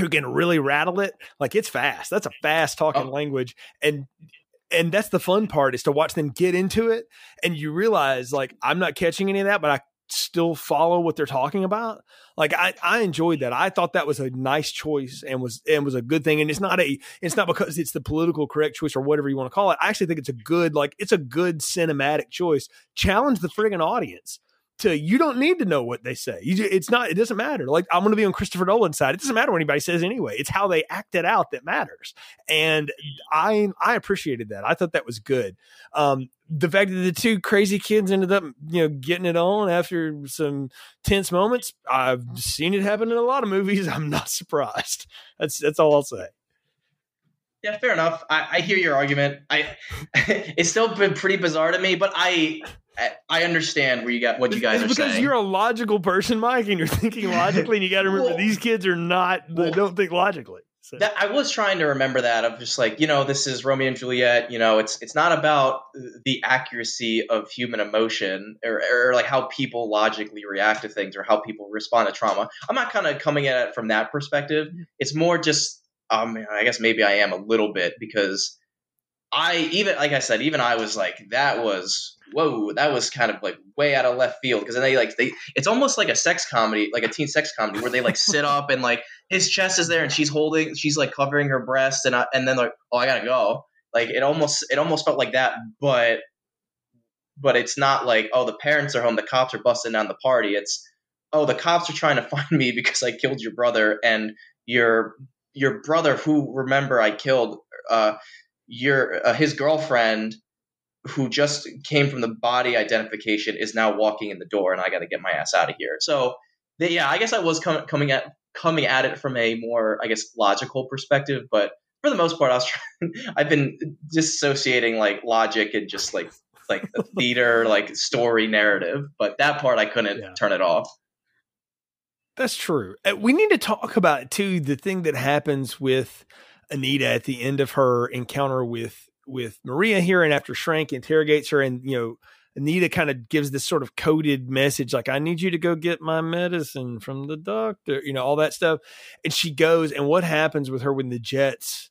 who can really rattle it, like it's fast. That's a fast talking language. And that's the fun part, is to watch them get into it. And you realize, like, I'm not catching any of that, but I still follow what they're talking about. Like I enjoyed that. I thought that was a nice choice and was a good thing. And it's not because it's the political correct choice or whatever you want to call it. I actually think it's a good cinematic choice. Challenge the friggin' audience to, you don't need to know what they say. It doesn't matter. Like, I'm going to be on Christopher Nolan's side. It doesn't matter what anybody says anyway. It's how they act it out that matters. And I appreciated that. I thought that was good. The fact that the two crazy kids ended up, you know, getting it on after some tense moments, I've seen it happen in a lot of movies. I'm not surprised. That's all I'll say. Yeah, fair enough. I hear your argument. It's still been pretty bizarre to me, but I understand where you got what you guys are saying. Because you're a logical person, Mike, and you're thinking logically, and you got to remember these kids are not. They don't think logically. So. That, I was trying to remember that. I'm just like, you know, this is Romeo and Juliet. You know, it's not about the accuracy of human emotion or like how people logically react to things or how people respond to trauma. I'm not kind of coming at it from that perspective. It's more just, I guess maybe I am a little bit, because even I was like, that was kind of like way out of left field. Because then it's almost like a sex comedy, like a teen sex comedy, where they like sit up and like his chest is there and she's like covering her breast, and then like, oh, I gotta go. Like it almost felt like that, but it's not like, oh, the parents are home, the cops are busting down the party. It's, oh, the cops are trying to find me because I killed your brother, and your brother, who, remember, I killed, his girlfriend, who just came from the body identification, is now walking in the door, and I got to get my ass out of here. So I guess I was coming at it from a more, I guess, logical perspective, but for the most part, I've been dissociating like logic and just like a theater, like story narrative, but that part I couldn't turn it off. That's true. We need to talk about too, the thing that happens with Anita at the end of her encounter with Maria here, and after Schrank interrogates her, and, you know, Anita kind of gives this sort of coded message, like, I need you to go get my medicine from the doctor, you know, all that stuff. And she goes, and what happens with her when the jets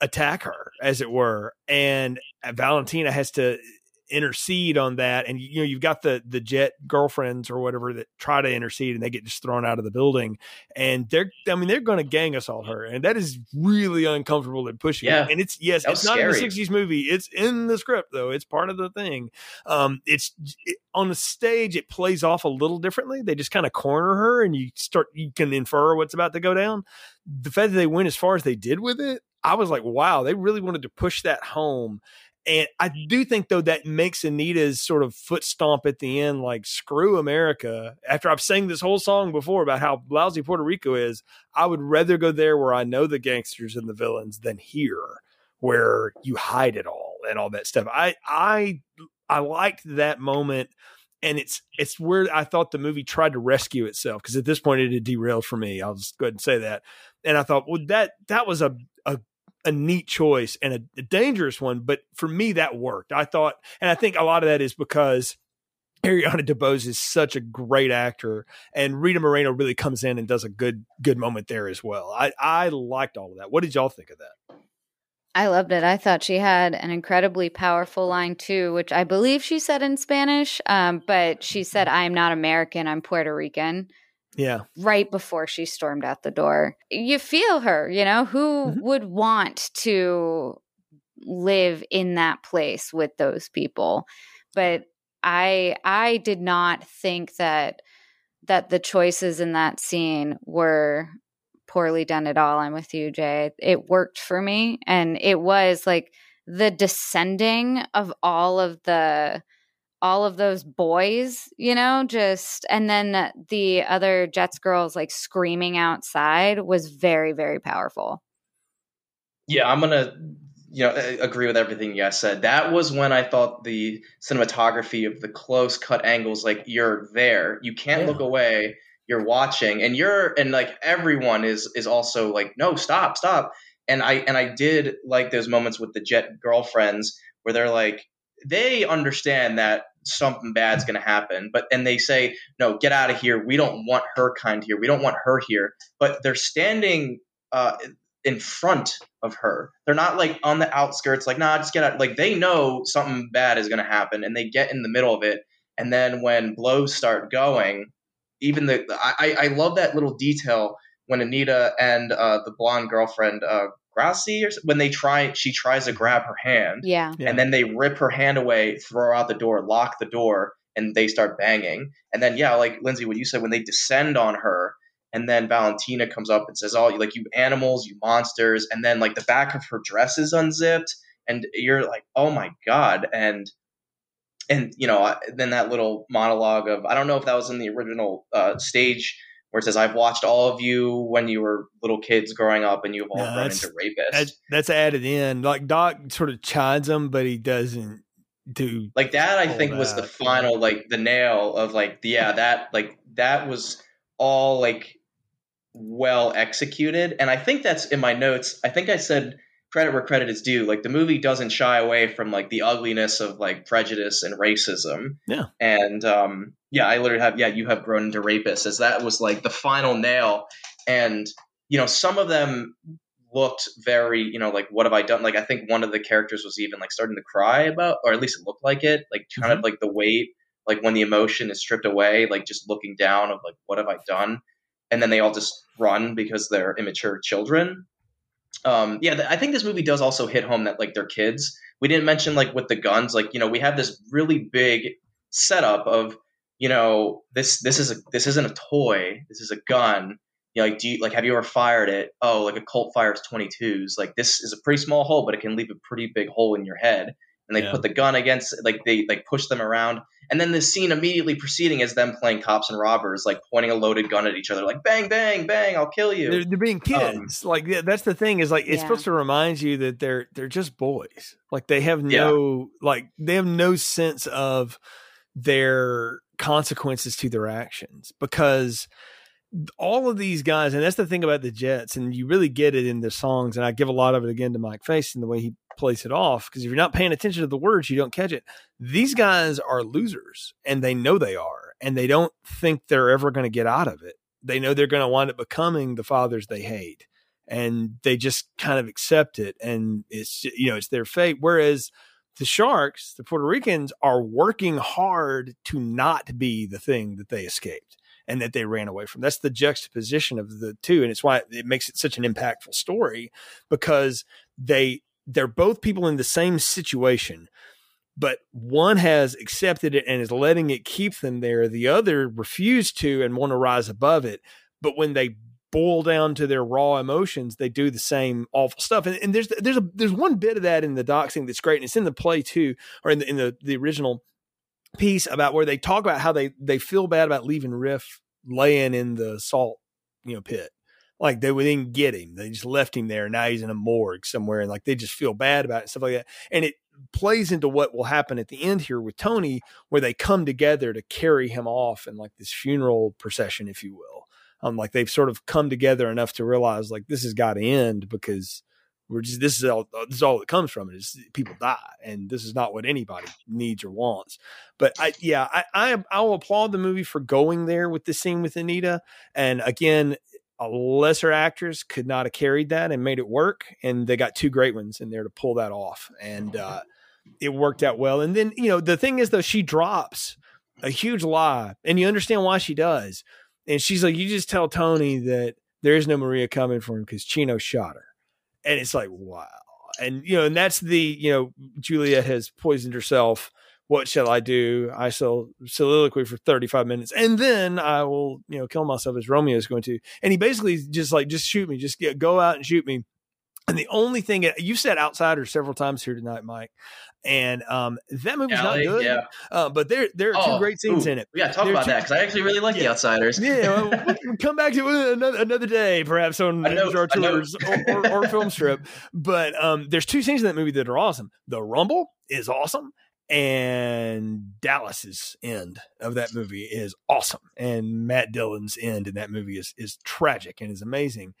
attack her, as it were, and Valentina has to intercede on that. And, you know, you've got the jet girlfriends or whatever that try to intercede, and they get just thrown out of the building, and they're going to gang assault her. And that is really uncomfortable and pushy. Yeah. And it's not scary. In the 60s movie. It's in the script though. It's part of the thing. On the stage, it plays off a little differently. They just kind of corner her, and you can infer what's about to go down. The fact that they went as far as they did with it, I was like, wow, they really wanted to push that home. And I do think, though, that makes Anita's sort of foot stomp at the end, like, screw America. After I've sang this whole song before about how lousy Puerto Rico is, I would rather go there where I know the gangsters and the villains than here where you hide it all and all that stuff. I liked that moment. And it's where I thought the movie tried to rescue itself, because at this point it had derailed for me. I'll just go ahead and say that. And I thought, well, that was a neat choice and a dangerous one. But for me, that worked. I thought, and I think a lot of that is because Ariana DeBose is such a great actor, and Rita Moreno really comes in and does a good moment there as well. I liked all of that. What did y'all think of that? I loved it. I thought she had an incredibly powerful line too, which I believe she said in Spanish. But she said, I'm not American, I'm Puerto Rican. Yeah. Right before she stormed out the door. You feel her, you know, who would want to live in that place with those people? But I did not think that the choices in that scene were poorly done at all. I'm with you, Jay. It worked for me. And it was like the descending of all of those boys, you know, just, and then the other Jets girls like screaming outside was very, very powerful. Yeah, I'm going to, you know, agree with everything you guys said. That was when I thought the cinematography of the close cut angles, like, you're there, you can't look away, you're watching, and like everyone is also like, no, stop. And I did like those moments with the Jet girlfriends where they're like, they understand that something bad's going to happen, and they say, no, get out of here. We don't want her kind here. We don't want her here. But they're standing in front of her. They're not like on the outskirts, like, nah, just get out. Like, they know something bad is going to happen, and they get in the middle of it. And then when blows start going, even I love that little detail when Anita and the blonde girlfriend, Grassy, or when she tries to grab her hand, and then they rip her hand away, throw out the door, lock the door, and they start banging. And then, like Lindsey, what you said, when they descend on her, and then Valentina comes up and says, "Oh, you, like, you animals, you monsters!" And then, like, the back of her dress is unzipped, and you're like, "Oh my god!" And you know, then that little monologue of, I don't know if that was in the original stage, where it says, I've watched all of you when you were little kids growing up, and you've all run into rapists. That's added in. Like, Doc sort of chides him, but he doesn't do like that. I think that was the final, like, the nail of, like, that was all, like, well executed. And I think that's in my notes. I think I said credit where credit is due. Like, the movie doesn't shy away from like the ugliness of like prejudice and racism. Yeah. And yeah, I literally have, yeah, you have grown into rapists, as that was like the final nail. And, you know, some of them looked very, you know, like, what have I done? Like, I think one of the characters was even like starting to cry about, or at least it looked like it, like kind of like the weight, like when the emotion is stripped away, like just looking down of like, what have I done? And then they all just run because they're immature children. Yeah, I think this movie does also hit home that like they're kids. We didn't mention like with the guns, like, you know, we have this really big setup of, you know, this isn't a toy. This is a gun. You know, like, do you, like, have you ever fired it? Oh, like a Colt fires 22s. Like, this is a pretty small hole, but it can leave a pretty big hole in your head. And they put the gun against, like, they like push them around. And then the scene immediately preceding is them playing cops and robbers, like pointing a loaded gun at each other, like bang, bang, bang, I'll kill you. They're being kids. Like, that's the thing, is like, it's supposed to remind you that they're just boys. Like, they have no, like, they have no sense of their consequences to their actions, because all of these guys, and that's the thing about the Jets, and you really get it in their songs. And I give a lot of it again to Mike Faist and the way he plays it off, because if you're not paying attention to the words, you don't catch it. These guys are losers, and they know they are, and they don't think they're ever going to get out of it. They know they're going to wind up becoming the fathers they hate, and they just kind of accept it. And it's, you know, it's their fate. Whereas the Sharks, the Puerto Ricans, are working hard to not be the thing that they escaped and that they ran away from. That's the juxtaposition of the two. And it's why it makes it such an impactful story, because they're both people in the same situation, but one has accepted it and is letting it keep them there. The other refused to and want to rise above it. But when they boil down to their raw emotions, they do the same awful stuff. And there's one bit of that in the doc scene that's great. And it's in the play too, or in the original piece, about where they talk about how they feel bad about leaving Riff laying in the salt, you know, pit. Like, they didn't get him. They just left him there. Now he's in a morgue somewhere. And like, they just feel bad about it and stuff like that. And it plays into what will happen at the end here with Tony, where they come together to carry him off in like this funeral procession, if you will. Like, they've sort of come together enough to realize, like, this has got to end, because this is all that comes from it, is people die. And this is not what anybody needs or wants. But I will applaud the movie for going there with the scene with Anita. And again, lesser actors could not have carried that and made it work. And they got two great ones in there to pull that off. And it worked out well. And then, you know, the thing is, though, she drops a huge lie, and you understand why she does. And she's like, you just tell Tony that there is no Maria coming for him because Chino shot her. And it's like, wow. And, you know, and that's the, you know, Julia has poisoned herself. What shall I do? I shall soliloquy for 35 minutes. And then I will, you know, kill myself, as Romeo is going to. And he basically just like, just shoot me, just go out and shoot me. And the only thing, you've said Outsider several times here tonight, Mike. And that movie's not good. Yeah. But there are two great scenes in it. We got to talk about that, because I actually really like The Outsiders. Yeah, well, we'll come back to it another day, perhaps on our tours or film strip. But there's two scenes in that movie that are awesome. The Rumble is awesome, and Dallas's end of that movie is awesome, and Matt Dillon's end in that movie is tragic and is amazing.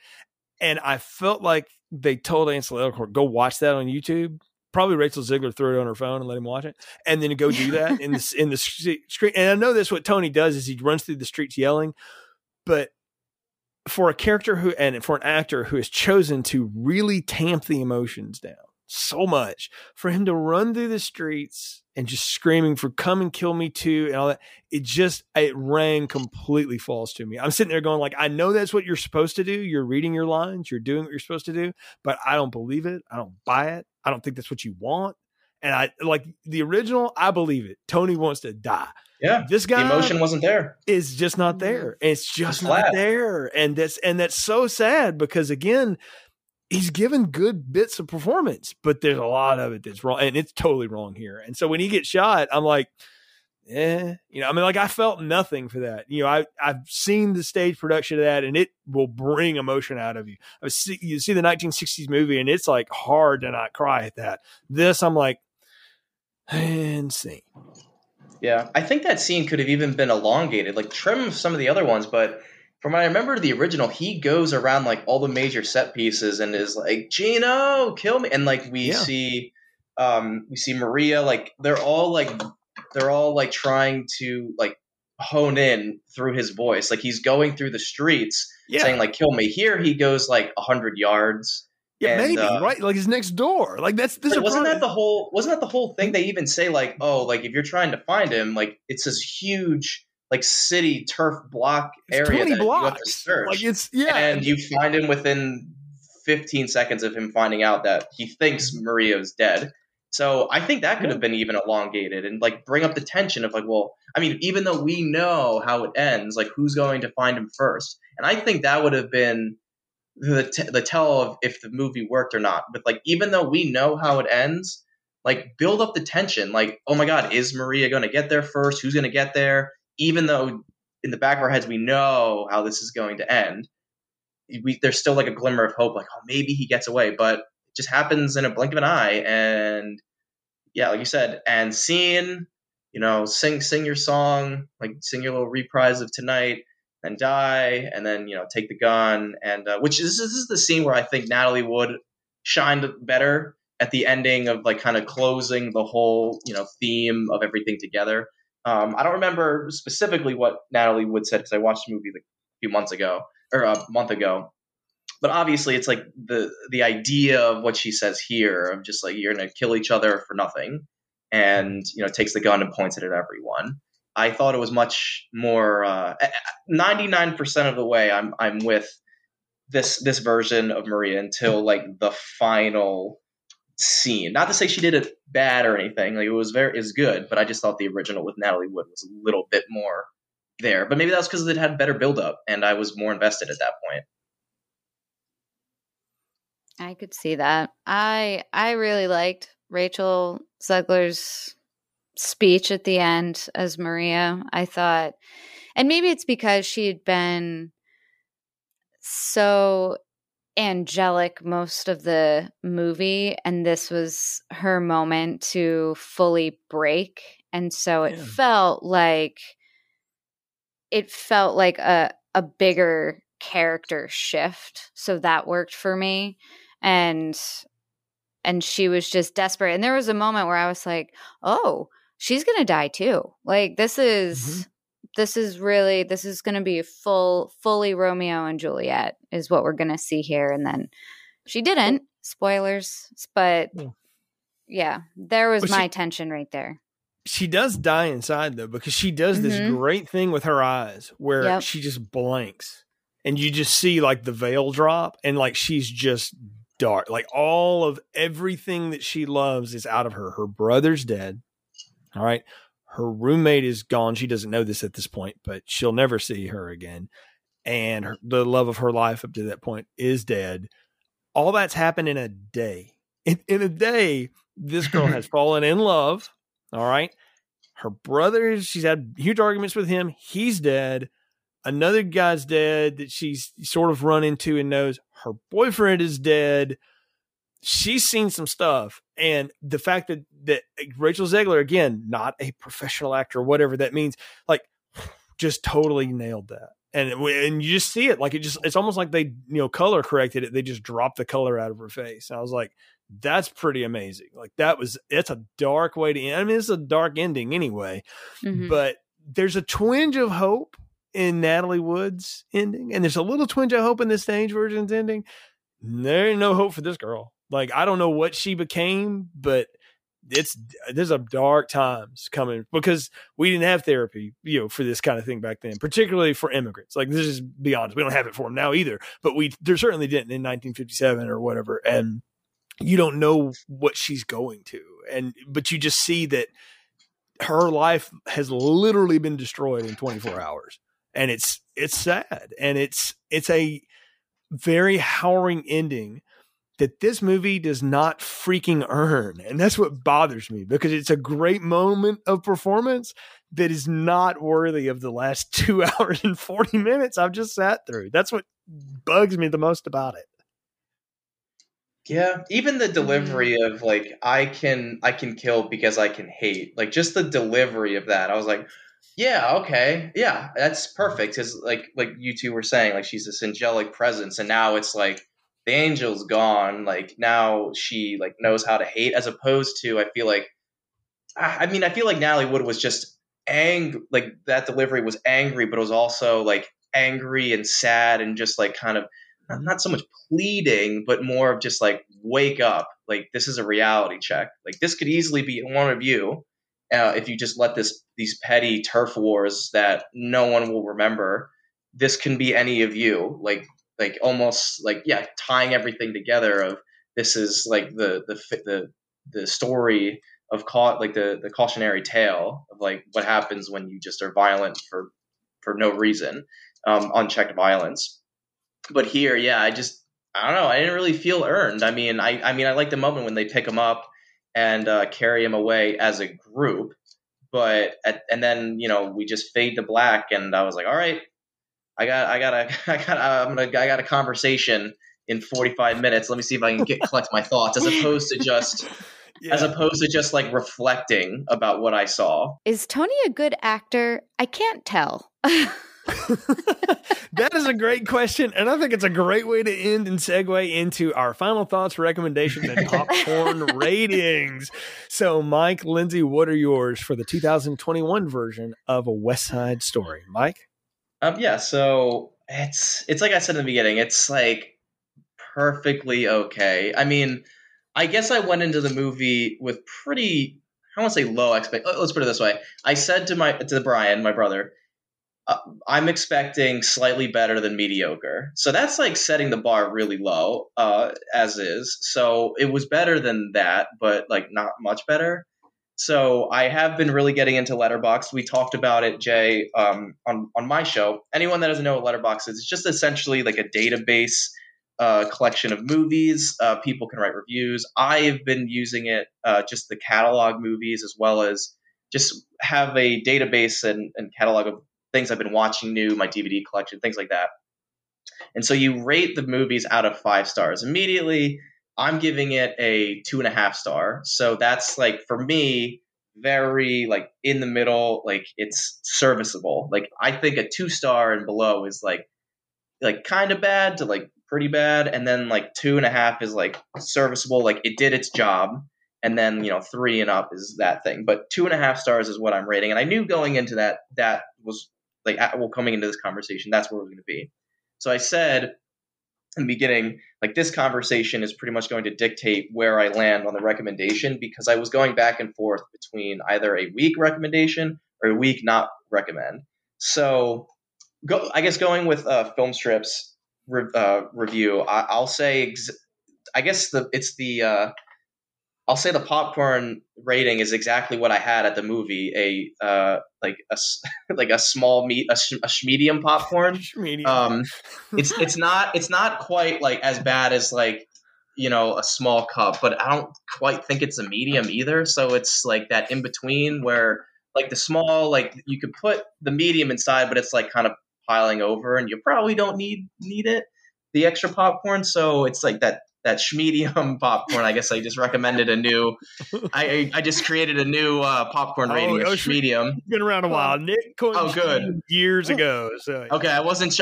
And I felt like they told Ansel Elgort, go watch that on YouTube. Probably Rachel Zegler threw it on her phone and let him watch it, and then go do that in the street. And I know that's what Tony does, is he runs through the streets yelling. But for a character who, and for an actor who has chosen to really tamp the emotions down so much, for him to run through the streets and just screaming for come and kill me too and all that, it rang completely false to me. I'm sitting there going, like, I know that's what you're supposed to do. You're reading your lines, you're doing what you're supposed to do, but I don't believe it. I don't buy it. I don't think that's what you want. And I like the original. I believe it. Tony wants to die. Yeah. This guy, the emotion wasn't there. It's just not there. It's just not there. And that's so sad, because again, he's given good bits of performance, but there's a lot of it that's wrong, and it's totally wrong here. And so when he gets shot, I'm like, you know, I mean, like, I felt nothing for that. You know, I've seen the stage production of that, and it will bring emotion out of you. You see the 1960s movie, and it's like hard to not cry at that. This, I'm like, and see. Yeah. I think that scene could have even been elongated, like trim some of the other ones, but From what I remember the original, he goes around like all the major set pieces and is like, Gino, kill me. And like we see Maria, like they're all trying to like hone in through his voice. Like he's going through the streets saying like, kill me. Here he goes like 100 yards. Yeah, and, right? Like he's next door. Like wasn't that the whole thing? They even say like, oh, like if you're trying to find him, like it's this huge like city turf block area that you have to search. Like it's and you find him within 15 seconds of him finding out that he thinks Mario's dead. So I think that could have been even elongated and like bring up the tension of like, well, I mean, even though we know how it ends, like who's going to find him first? And I think that would have been the tell of if the movie worked or not. But like, even though we know how it ends, like build up the tension. Like, oh my God, is Maria going to get there first? Who's going to get there? Even though in the back of our heads, we know how this is going to end. There's still like a glimmer of hope, like, oh, maybe he gets away, but it just happens in a blink of an eye. And yeah, like you said, and seeing, you know, sing your song, like sing your little reprise of Tonight and die. And then, you know, take the gun. And this is the scene where I think Natalie Wood shined better at the ending of like kind of closing the whole, you know, theme of everything together. I don't remember specifically what Natalie Wood said because I watched the movie like a few months ago or a month ago. But obviously, it's like the idea of what she says here of just like you're going to kill each other for nothing, and you know takes the gun and points it at everyone. I thought it was much more 99% of the way. I'm with this version of Maria until like the final scene. Not to say she did it bad or anything, like it was good, but I just thought the original with Natalie Wood was a little bit more there. But maybe that was because it had better build up and I was more invested at that point. I could see that. I really liked Rachel Zegler's speech at the end as Maria. I thought, and maybe it's because she had been so angelic most of the movie, and this was her moment to fully break, and so it felt like a bigger character shift. So that worked for me, and she was just desperate. And there was a moment where I was like, oh, she's gonna die too. Like this is going to be fully Romeo and Juliet is what we're going to see here. And then she didn't, spoilers, but yeah, there was my tension right there. She does die inside though, because she does this great thing with her eyes where she just blanks and you just see like the veil drop and like, she's just dark. Like all of everything that she loves is out of her. Her brother's dead. All right. Her roommate is gone. She doesn't know this at this point, but she'll never see her again. And the love of her life up to that point is dead. All that's happened in a day. In a day, this girl has fallen in love. All right. Her brother, she's had huge arguments with him. He's dead. Another guy's dead that she's sort of run into and knows. Her boyfriend is dead. She's seen some stuff. And the fact that Rachel Zegler, again, not a professional actor, whatever that means, like just totally nailed that. And you just see it. Like it's almost like they, you know, color corrected it. They just dropped the color out of her face. And I was like, that's pretty amazing. Like that's a dark way to end. I mean, it's a dark ending anyway, but there's a twinge of hope in Natalie Wood's ending. And there's a little twinge of hope in the stage version's ending. There ain't no hope for this girl. Like, I don't know what she became, but there's a dark times coming because we didn't have therapy, you know, for this kind of thing back then, particularly for immigrants. Like, this is beyond, we don't have it for them now either, but there certainly didn't in 1957 or whatever. And you don't know what she's going to. But you just see that her life has literally been destroyed in 24 hours. And it's sad. And it's a very harrowing ending that this movie does not freaking earn. And that's what bothers me, because it's a great moment of performance that is not worthy of the last 2 hours and 40 minutes I've just sat through. That's what bugs me the most about it. Yeah. Even the delivery of like, I can kill because I can hate, like just the delivery of that. I was like, Yeah. Okay. Yeah. That's perfect. Cause like you two were saying, like she's this angelic presence, and now it's like the angel's gone. Like now she like knows how to hate, as opposed to, I feel like, I mean, I feel like Natalie Wood was just angry. Like that delivery was angry, but it was also like angry and sad and just like kind of not so much pleading, but more of just like, wake up. Like this is a reality check. Like this could easily be one of you. If you just let these petty turf wars that no one will remember, this can be any of you, like almost like, yeah, tying everything together of this is like the story of the cautionary tale of like what happens when you just are violent for no reason, unchecked violence. But here, yeah, I don't know. I didn't really feel earned. I mean, I like the moment when they pick him up and carry him away as a group, and then you know we just fade to black, and I was like, all right, I got a conversation in 45 minutes. Let me see if I can collect my thoughts, as opposed to just yeah. as opposed to just like reflecting about what I saw. Is Tony a good actor? I can't tell. That is a great question, and I think it's a great way to end and segue into our final thoughts, recommendations, and popcorn ratings. So, Mike, Lindsey, what are yours for the 2021 version of A West Side Story? Mike? Yeah, so it's like I said in the beginning, it's like perfectly okay. I mean, I guess I went into the movie with pretty, I don't want to say low expectations. Let's put it this way. I said to Brian, my brother, I'm expecting slightly better than mediocre. So that's like setting the bar really low, as is. So it was better than that, but like not much better. So I have been really getting into Letterboxd. We talked about it, Jay, on my show. Anyone that doesn't know what Letterboxd is, it's just essentially like a database collection of movies. People can write reviews. I've been using it, just the catalog movies, as well as just have a database and catalog of things I've been watching new, my DVD collection, things like that. And so you rate the movies out of 5 stars. Immediately, I'm giving it a 2.5 star. So that's like, for me, very like in the middle, like it's serviceable. Like I think a 2 star and below is like kind of bad to like pretty bad. And then like 2.5 is like serviceable. Like it did its job. And then, you know, 3 and up is that thing. But 2.5 stars is what I'm rating. And I knew going into that was, like, well, coming into this conversation, that's where we're going to be. So I said in the beginning, like, this conversation is pretty much going to dictate where I land on the recommendation, because I was going back and forth between either a weak recommendation or a weak not recommend. So I guess going with Film Strip's review, I'll say, I'll say the popcorn rating is exactly what I had at the movie, a small medium popcorn. It's not quite like as bad as like, you know, a small cup, but I don't quite think it's a medium either. So it's like that in between where like the small, like you could put the medium inside, but it's like kind of piling over, and you probably don't need it, the extra popcorn. So it's like that schmedium popcorn. I guess I just recommended a new. I just created a new popcorn rating of schmedium. It's been around a while. Nick coined years ago. So yeah. Okay, I wasn't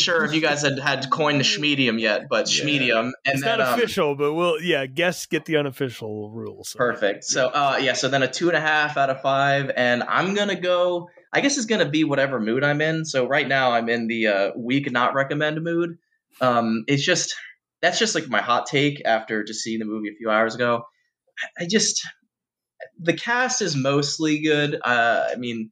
sure if you guys had coined the schmedium yet, but schmedium. Yeah. It's not official, but we'll guests get the unofficial rules. So. Perfect. So so then a 2.5 out of 5, and I'm gonna go. I guess it's gonna be whatever mood I'm in. So right now I'm in the weak not recommend mood. It's just. That's just like my hot take after just seeing the movie a few hours ago. The cast is mostly good. I mean,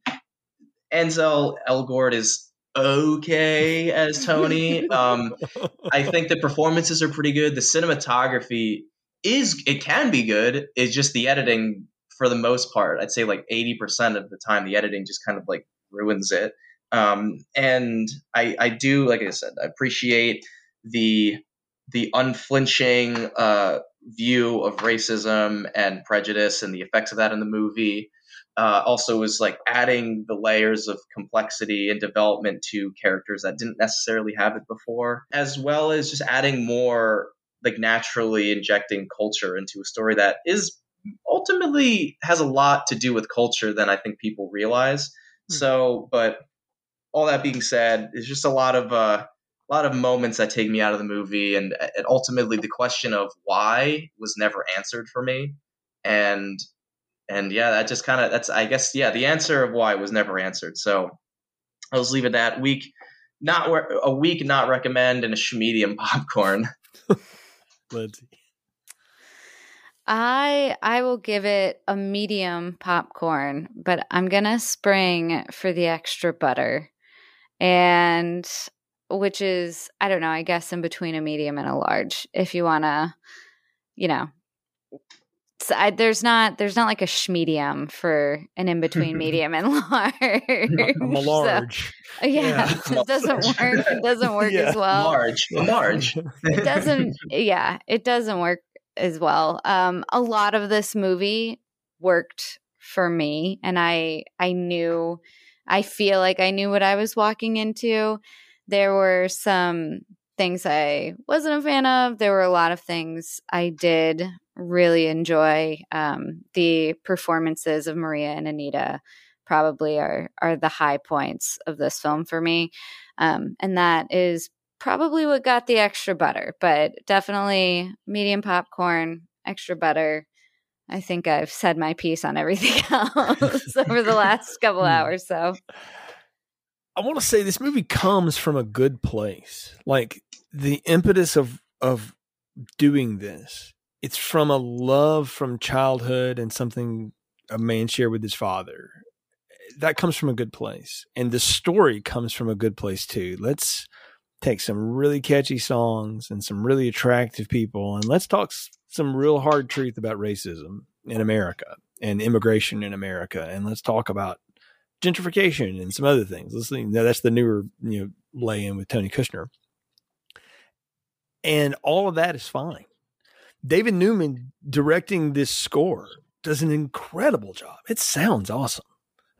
Ansel Elgort is okay as Tony. I think the performances are pretty good. The cinematography can be good. It's just the editing for the most part. I'd say like 80% of the time, the editing just kind of like ruins it. And I do, like I said, I appreciate the unflinching view of racism and prejudice and the effects of that in the movie. Also is like adding the layers of complexity and development to characters that didn't necessarily have it before, as well as just adding more like naturally injecting culture into a story that is ultimately has a lot to do with culture than I think people realize. So, but all that being said, it's just a lot of moments that take me out of the movie, and ultimately the question of why was never answered for me, and yeah, that just kind of the answer of why was never answered. So I'll just leave it that week. Not a week, not recommend, and a schmedium popcorn. Lindsey. I will give it a medium popcorn, but I'm gonna spring for the extra butter, and which is, I don't know, I guess in between a medium and a large. If you wanna, you know, there's not like a schmedium for an in between medium and large. I'm a large. So, yeah. It doesn't work. It doesn't work as well. Large. It doesn't. Yeah, it doesn't work as well. A lot of this movie worked for me, and I feel like I knew what I was walking into. There were some things I wasn't a fan of. There were a lot of things I did really enjoy. The performances of Maria and Anita probably are the high points of this film for me. And that is probably what got the extra butter, but definitely medium popcorn, extra butter. I think I've said my piece on everything else over the last couple hours. So I want to say this movie comes from a good place. Like the impetus of doing this, it's from a love from childhood and something a man shared with his father. That comes from a good place. And the story comes from a good place too. Let's take some really catchy songs and some really attractive people, and let's talk some real hard truth about racism in America and immigration in America. And let's talk about gentrification and some other things. Now that's the newer, lay in with Tony Kushner. And all of that is fine. David Newman directing this score does an incredible job. It sounds awesome.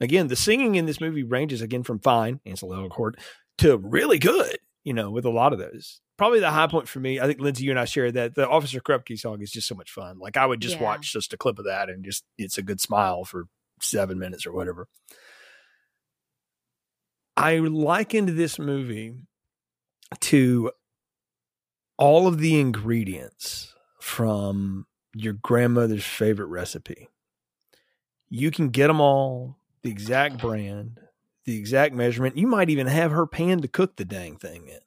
Again, the singing in this movie ranges again from fine, Ansel Elgort, to really good, with a lot of those. Probably the high point for me, I think, Lindsey, you and I shared that the Officer Krupke song is just so much fun. Like I would just watch just a clip of that and just, it's a good smile for 7 minutes or whatever. I likened this movie to all of the ingredients from your grandmother's favorite recipe. You can get them all, the exact brand, the exact measurement. You might even have her pan to cook the dang thing in.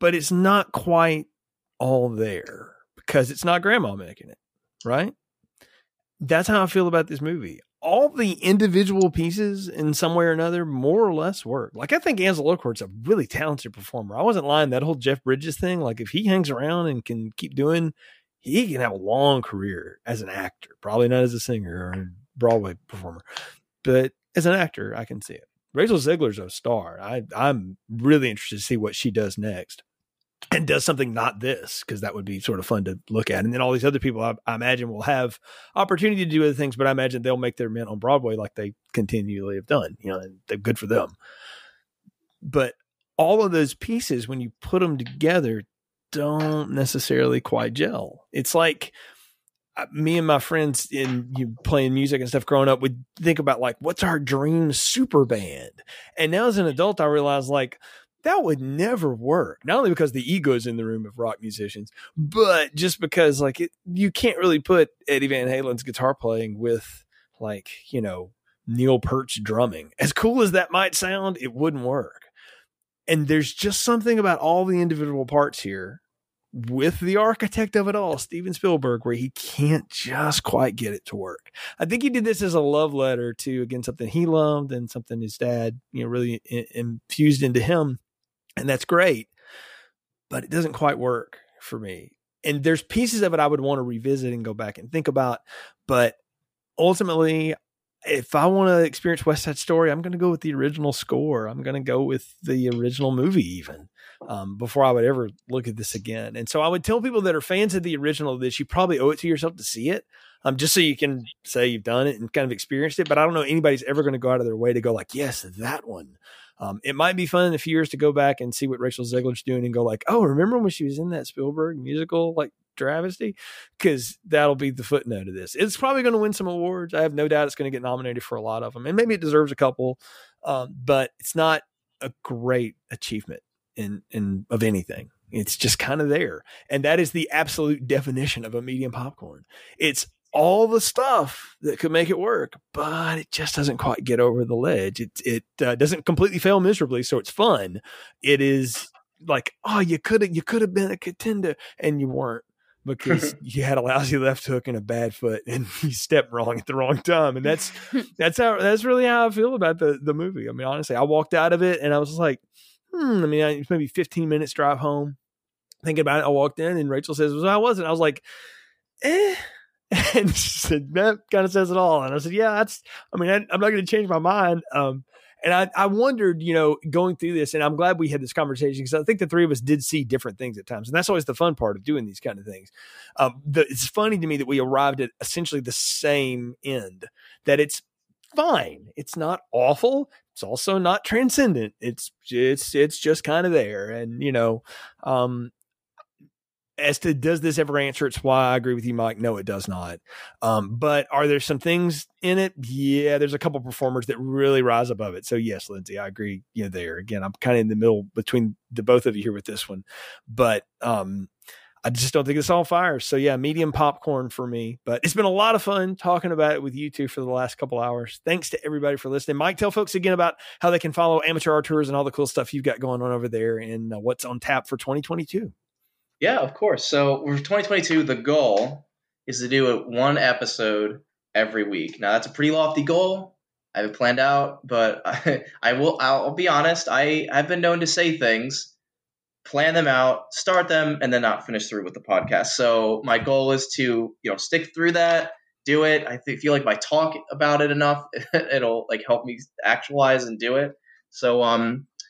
But it's not quite all there because it's not grandma making it, right? That's how I feel about this movie. All the individual pieces in some way or another more or less work. Like I think Ansel Elgort's a really talented performer. I wasn't lying. That whole Jeff Bridges thing, like if he hangs around and can keep doing, he can have a long career as an actor, probably not as a singer or a Broadway performer, but as an actor, I can see it. Rachel Zegler's a star. I'm really interested to see what she does next and does something not this, because that would be sort of fun to look at. And then all these other people I imagine will have opportunity to do other things, but I imagine they'll make their mint on Broadway like they continually have done, and they're good for them. But all of those pieces, when you put them together, don't necessarily quite gel. It's like me and my friends playing music and stuff growing up would think about like, what's our dream super band? And now as an adult, I realize like, that would never work. Not only because the ego's in the room of rock musicians, but just because like you can't really put Eddie Van Halen's guitar playing with like, Neil Peart's drumming. As cool as that might sound, it wouldn't work. And there's just something about all the individual parts here with the architect of it all, Steven Spielberg, where he can't just quite get it to work. I think he did this as a love letter to, again, something he loved and something his dad, really infused into him. And that's great, but it doesn't quite work for me. And there's pieces of it I would want to revisit and go back and think about. But ultimately, if I want to experience West Side Story, I'm going to go with the original score. I'm going to go with the original movie even before I would ever look at this again. And so I would tell people that are fans of the original that you probably owe it to yourself to see it. Just so you can say you've done it and kind of experienced it. But I don't know anybody's ever going to go out of their way to go like, yes, that one. It might be fun in a few years to go back and see what Rachel Zegler's doing and go like, oh, remember when she was in that Spielberg musical? Like travesty, because that'll be the footnote of this. It's probably going to win some awards. I have no doubt it's going to get nominated for a lot of them, and maybe it deserves a couple, but it's not a great achievement in of anything. It's just kind of there. And that is the absolute definition of a medium popcorn. It's all the stuff that could make it work, but it just doesn't quite get over the ledge. It doesn't completely fail miserably, so it's fun. It is like, oh, you could have been a contender, and you weren't, because you had a lousy left hook and a bad foot, and you stepped wrong at the wrong time. And that's really how I feel about the movie. I mean, honestly, I walked out of it and I was like, I mean, it was maybe 15 minutes drive home. Thinking about it, I walked in and Rachel says, "Well, I wasn't." I was like, "Eh." And she said, "That kind of says it all." And I said, "Yeah, I'm not going to change my mind." And I wondered, going through this, and I'm glad we had this conversation, because I think the three of us did see different things at times. And that's always the fun part of doing these kind of things. It's funny to me that we arrived at essentially the same end, that it's fine. It's not awful. It's also not transcendent. It's just kind of there. And, as to does this ever answer its why, I agree with you, Mike. No, it does not. But are there some things in it? Yeah, there's a couple performers that really rise above it. So yes, Lindsey, I agree. There again, I'm kind of in the middle between the both of you here with this one, but I just don't think it's all fire. So yeah, medium popcorn for me. But it's been a lot of fun talking about it with you two for the last couple hours. Thanks to everybody for listening. Mike, tell folks again about how they can follow Amateur Auteurs and all the cool stuff you've got going on over there, and what's on tap for 2022. Yeah, of course. So for 2022, the goal is to do one episode every week. Now, that's a pretty lofty goal. I have it planned out, but I'll be honest. I've been known to say things, plan them out, start them, and then not finish through with the podcast. So my goal is to, stick through that, do it. I feel like if I talk about it enough, it'll help me actualize and do it. So,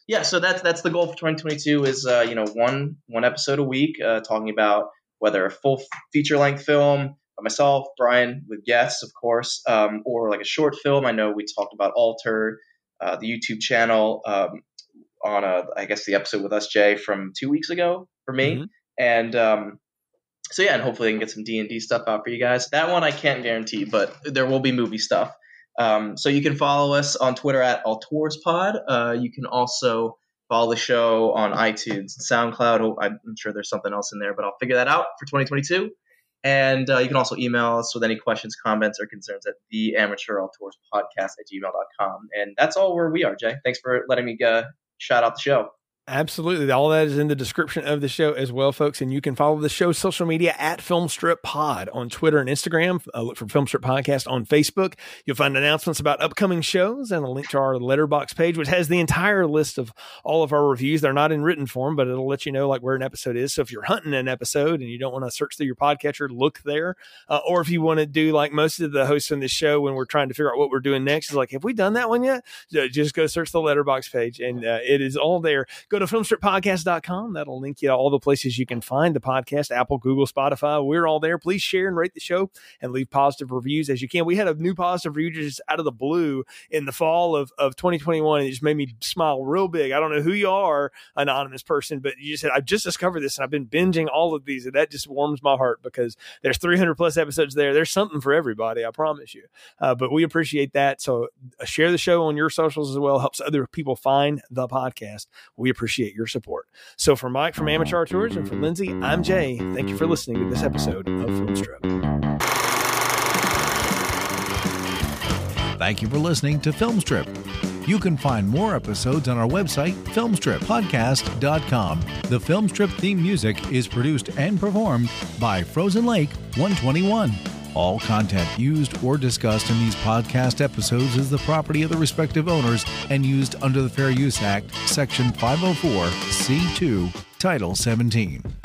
yeah, so that's the goal for 2022 is, one episode a week, talking about whether a full feature-length film by myself, Brian, with guests, of course, or a short film. I know we talked about Alter, the YouTube channel, on the episode with us, Jay, from 2 weeks ago for me. Mm-hmm. And and hopefully I can get some D&D stuff out for you guys. That one I can't guarantee, but there will be movie stuff. So you can follow us on Twitter at AuteursPod. You can also follow the show on iTunes, SoundCloud. Oh, I'm sure there's something else in there, but I'll figure that out for 2022. And you can also email us with any questions, comments, or concerns at theamateurauteurspodcast@gmail.com. And that's all where we are, Jay. Thanks for letting me shout out the show. Absolutely. All that is in the description of the show as well, folks. And you can follow the show's social media at Filmstrip Pod on Twitter and Instagram. Look for Filmstrip Podcast on Facebook. You'll find announcements about upcoming shows and a link to our Letterboxd page, which has the entire list of all of our reviews. They're not in written form, but it'll let you know where an episode is. So if you're hunting an episode and you don't want to search through your podcatcher, look there. Or if you want to do like most of the hosts on this show, when we're trying to figure out what we're doing next, is have we done that one yet? So just go search the Letterboxd page, and it is all there. Go to filmstrippodcast.com. That'll link you to all the places you can find the podcast, Apple, Google, Spotify. We're all there. Please share and rate the show and leave positive reviews as you can. We had a new positive review just out of the blue in the fall of 2021. It just made me smile real big. I don't know who you are, anonymous person, but you said, "I've just discovered this and I've been binging all of these." And that just warms my heart, because there's 300 plus episodes there. There's something for everybody, I promise you. But we appreciate that. So share the show on your socials as well. Helps other people find the podcast. We appreciate your support. So for Mike from Amateur Auteurs and for Lindsey, I'm Jay. Thank you for listening to this episode of Filmstrip. Thank you for listening to Filmstrip. You can find more episodes on our website, filmstrippodcast.com. The Filmstrip theme music is produced and performed by Frozen Lake 121. All content used or discussed in these podcast episodes is the property of the respective owners and used under the Fair Use Act, Section 504, C2, Title 17.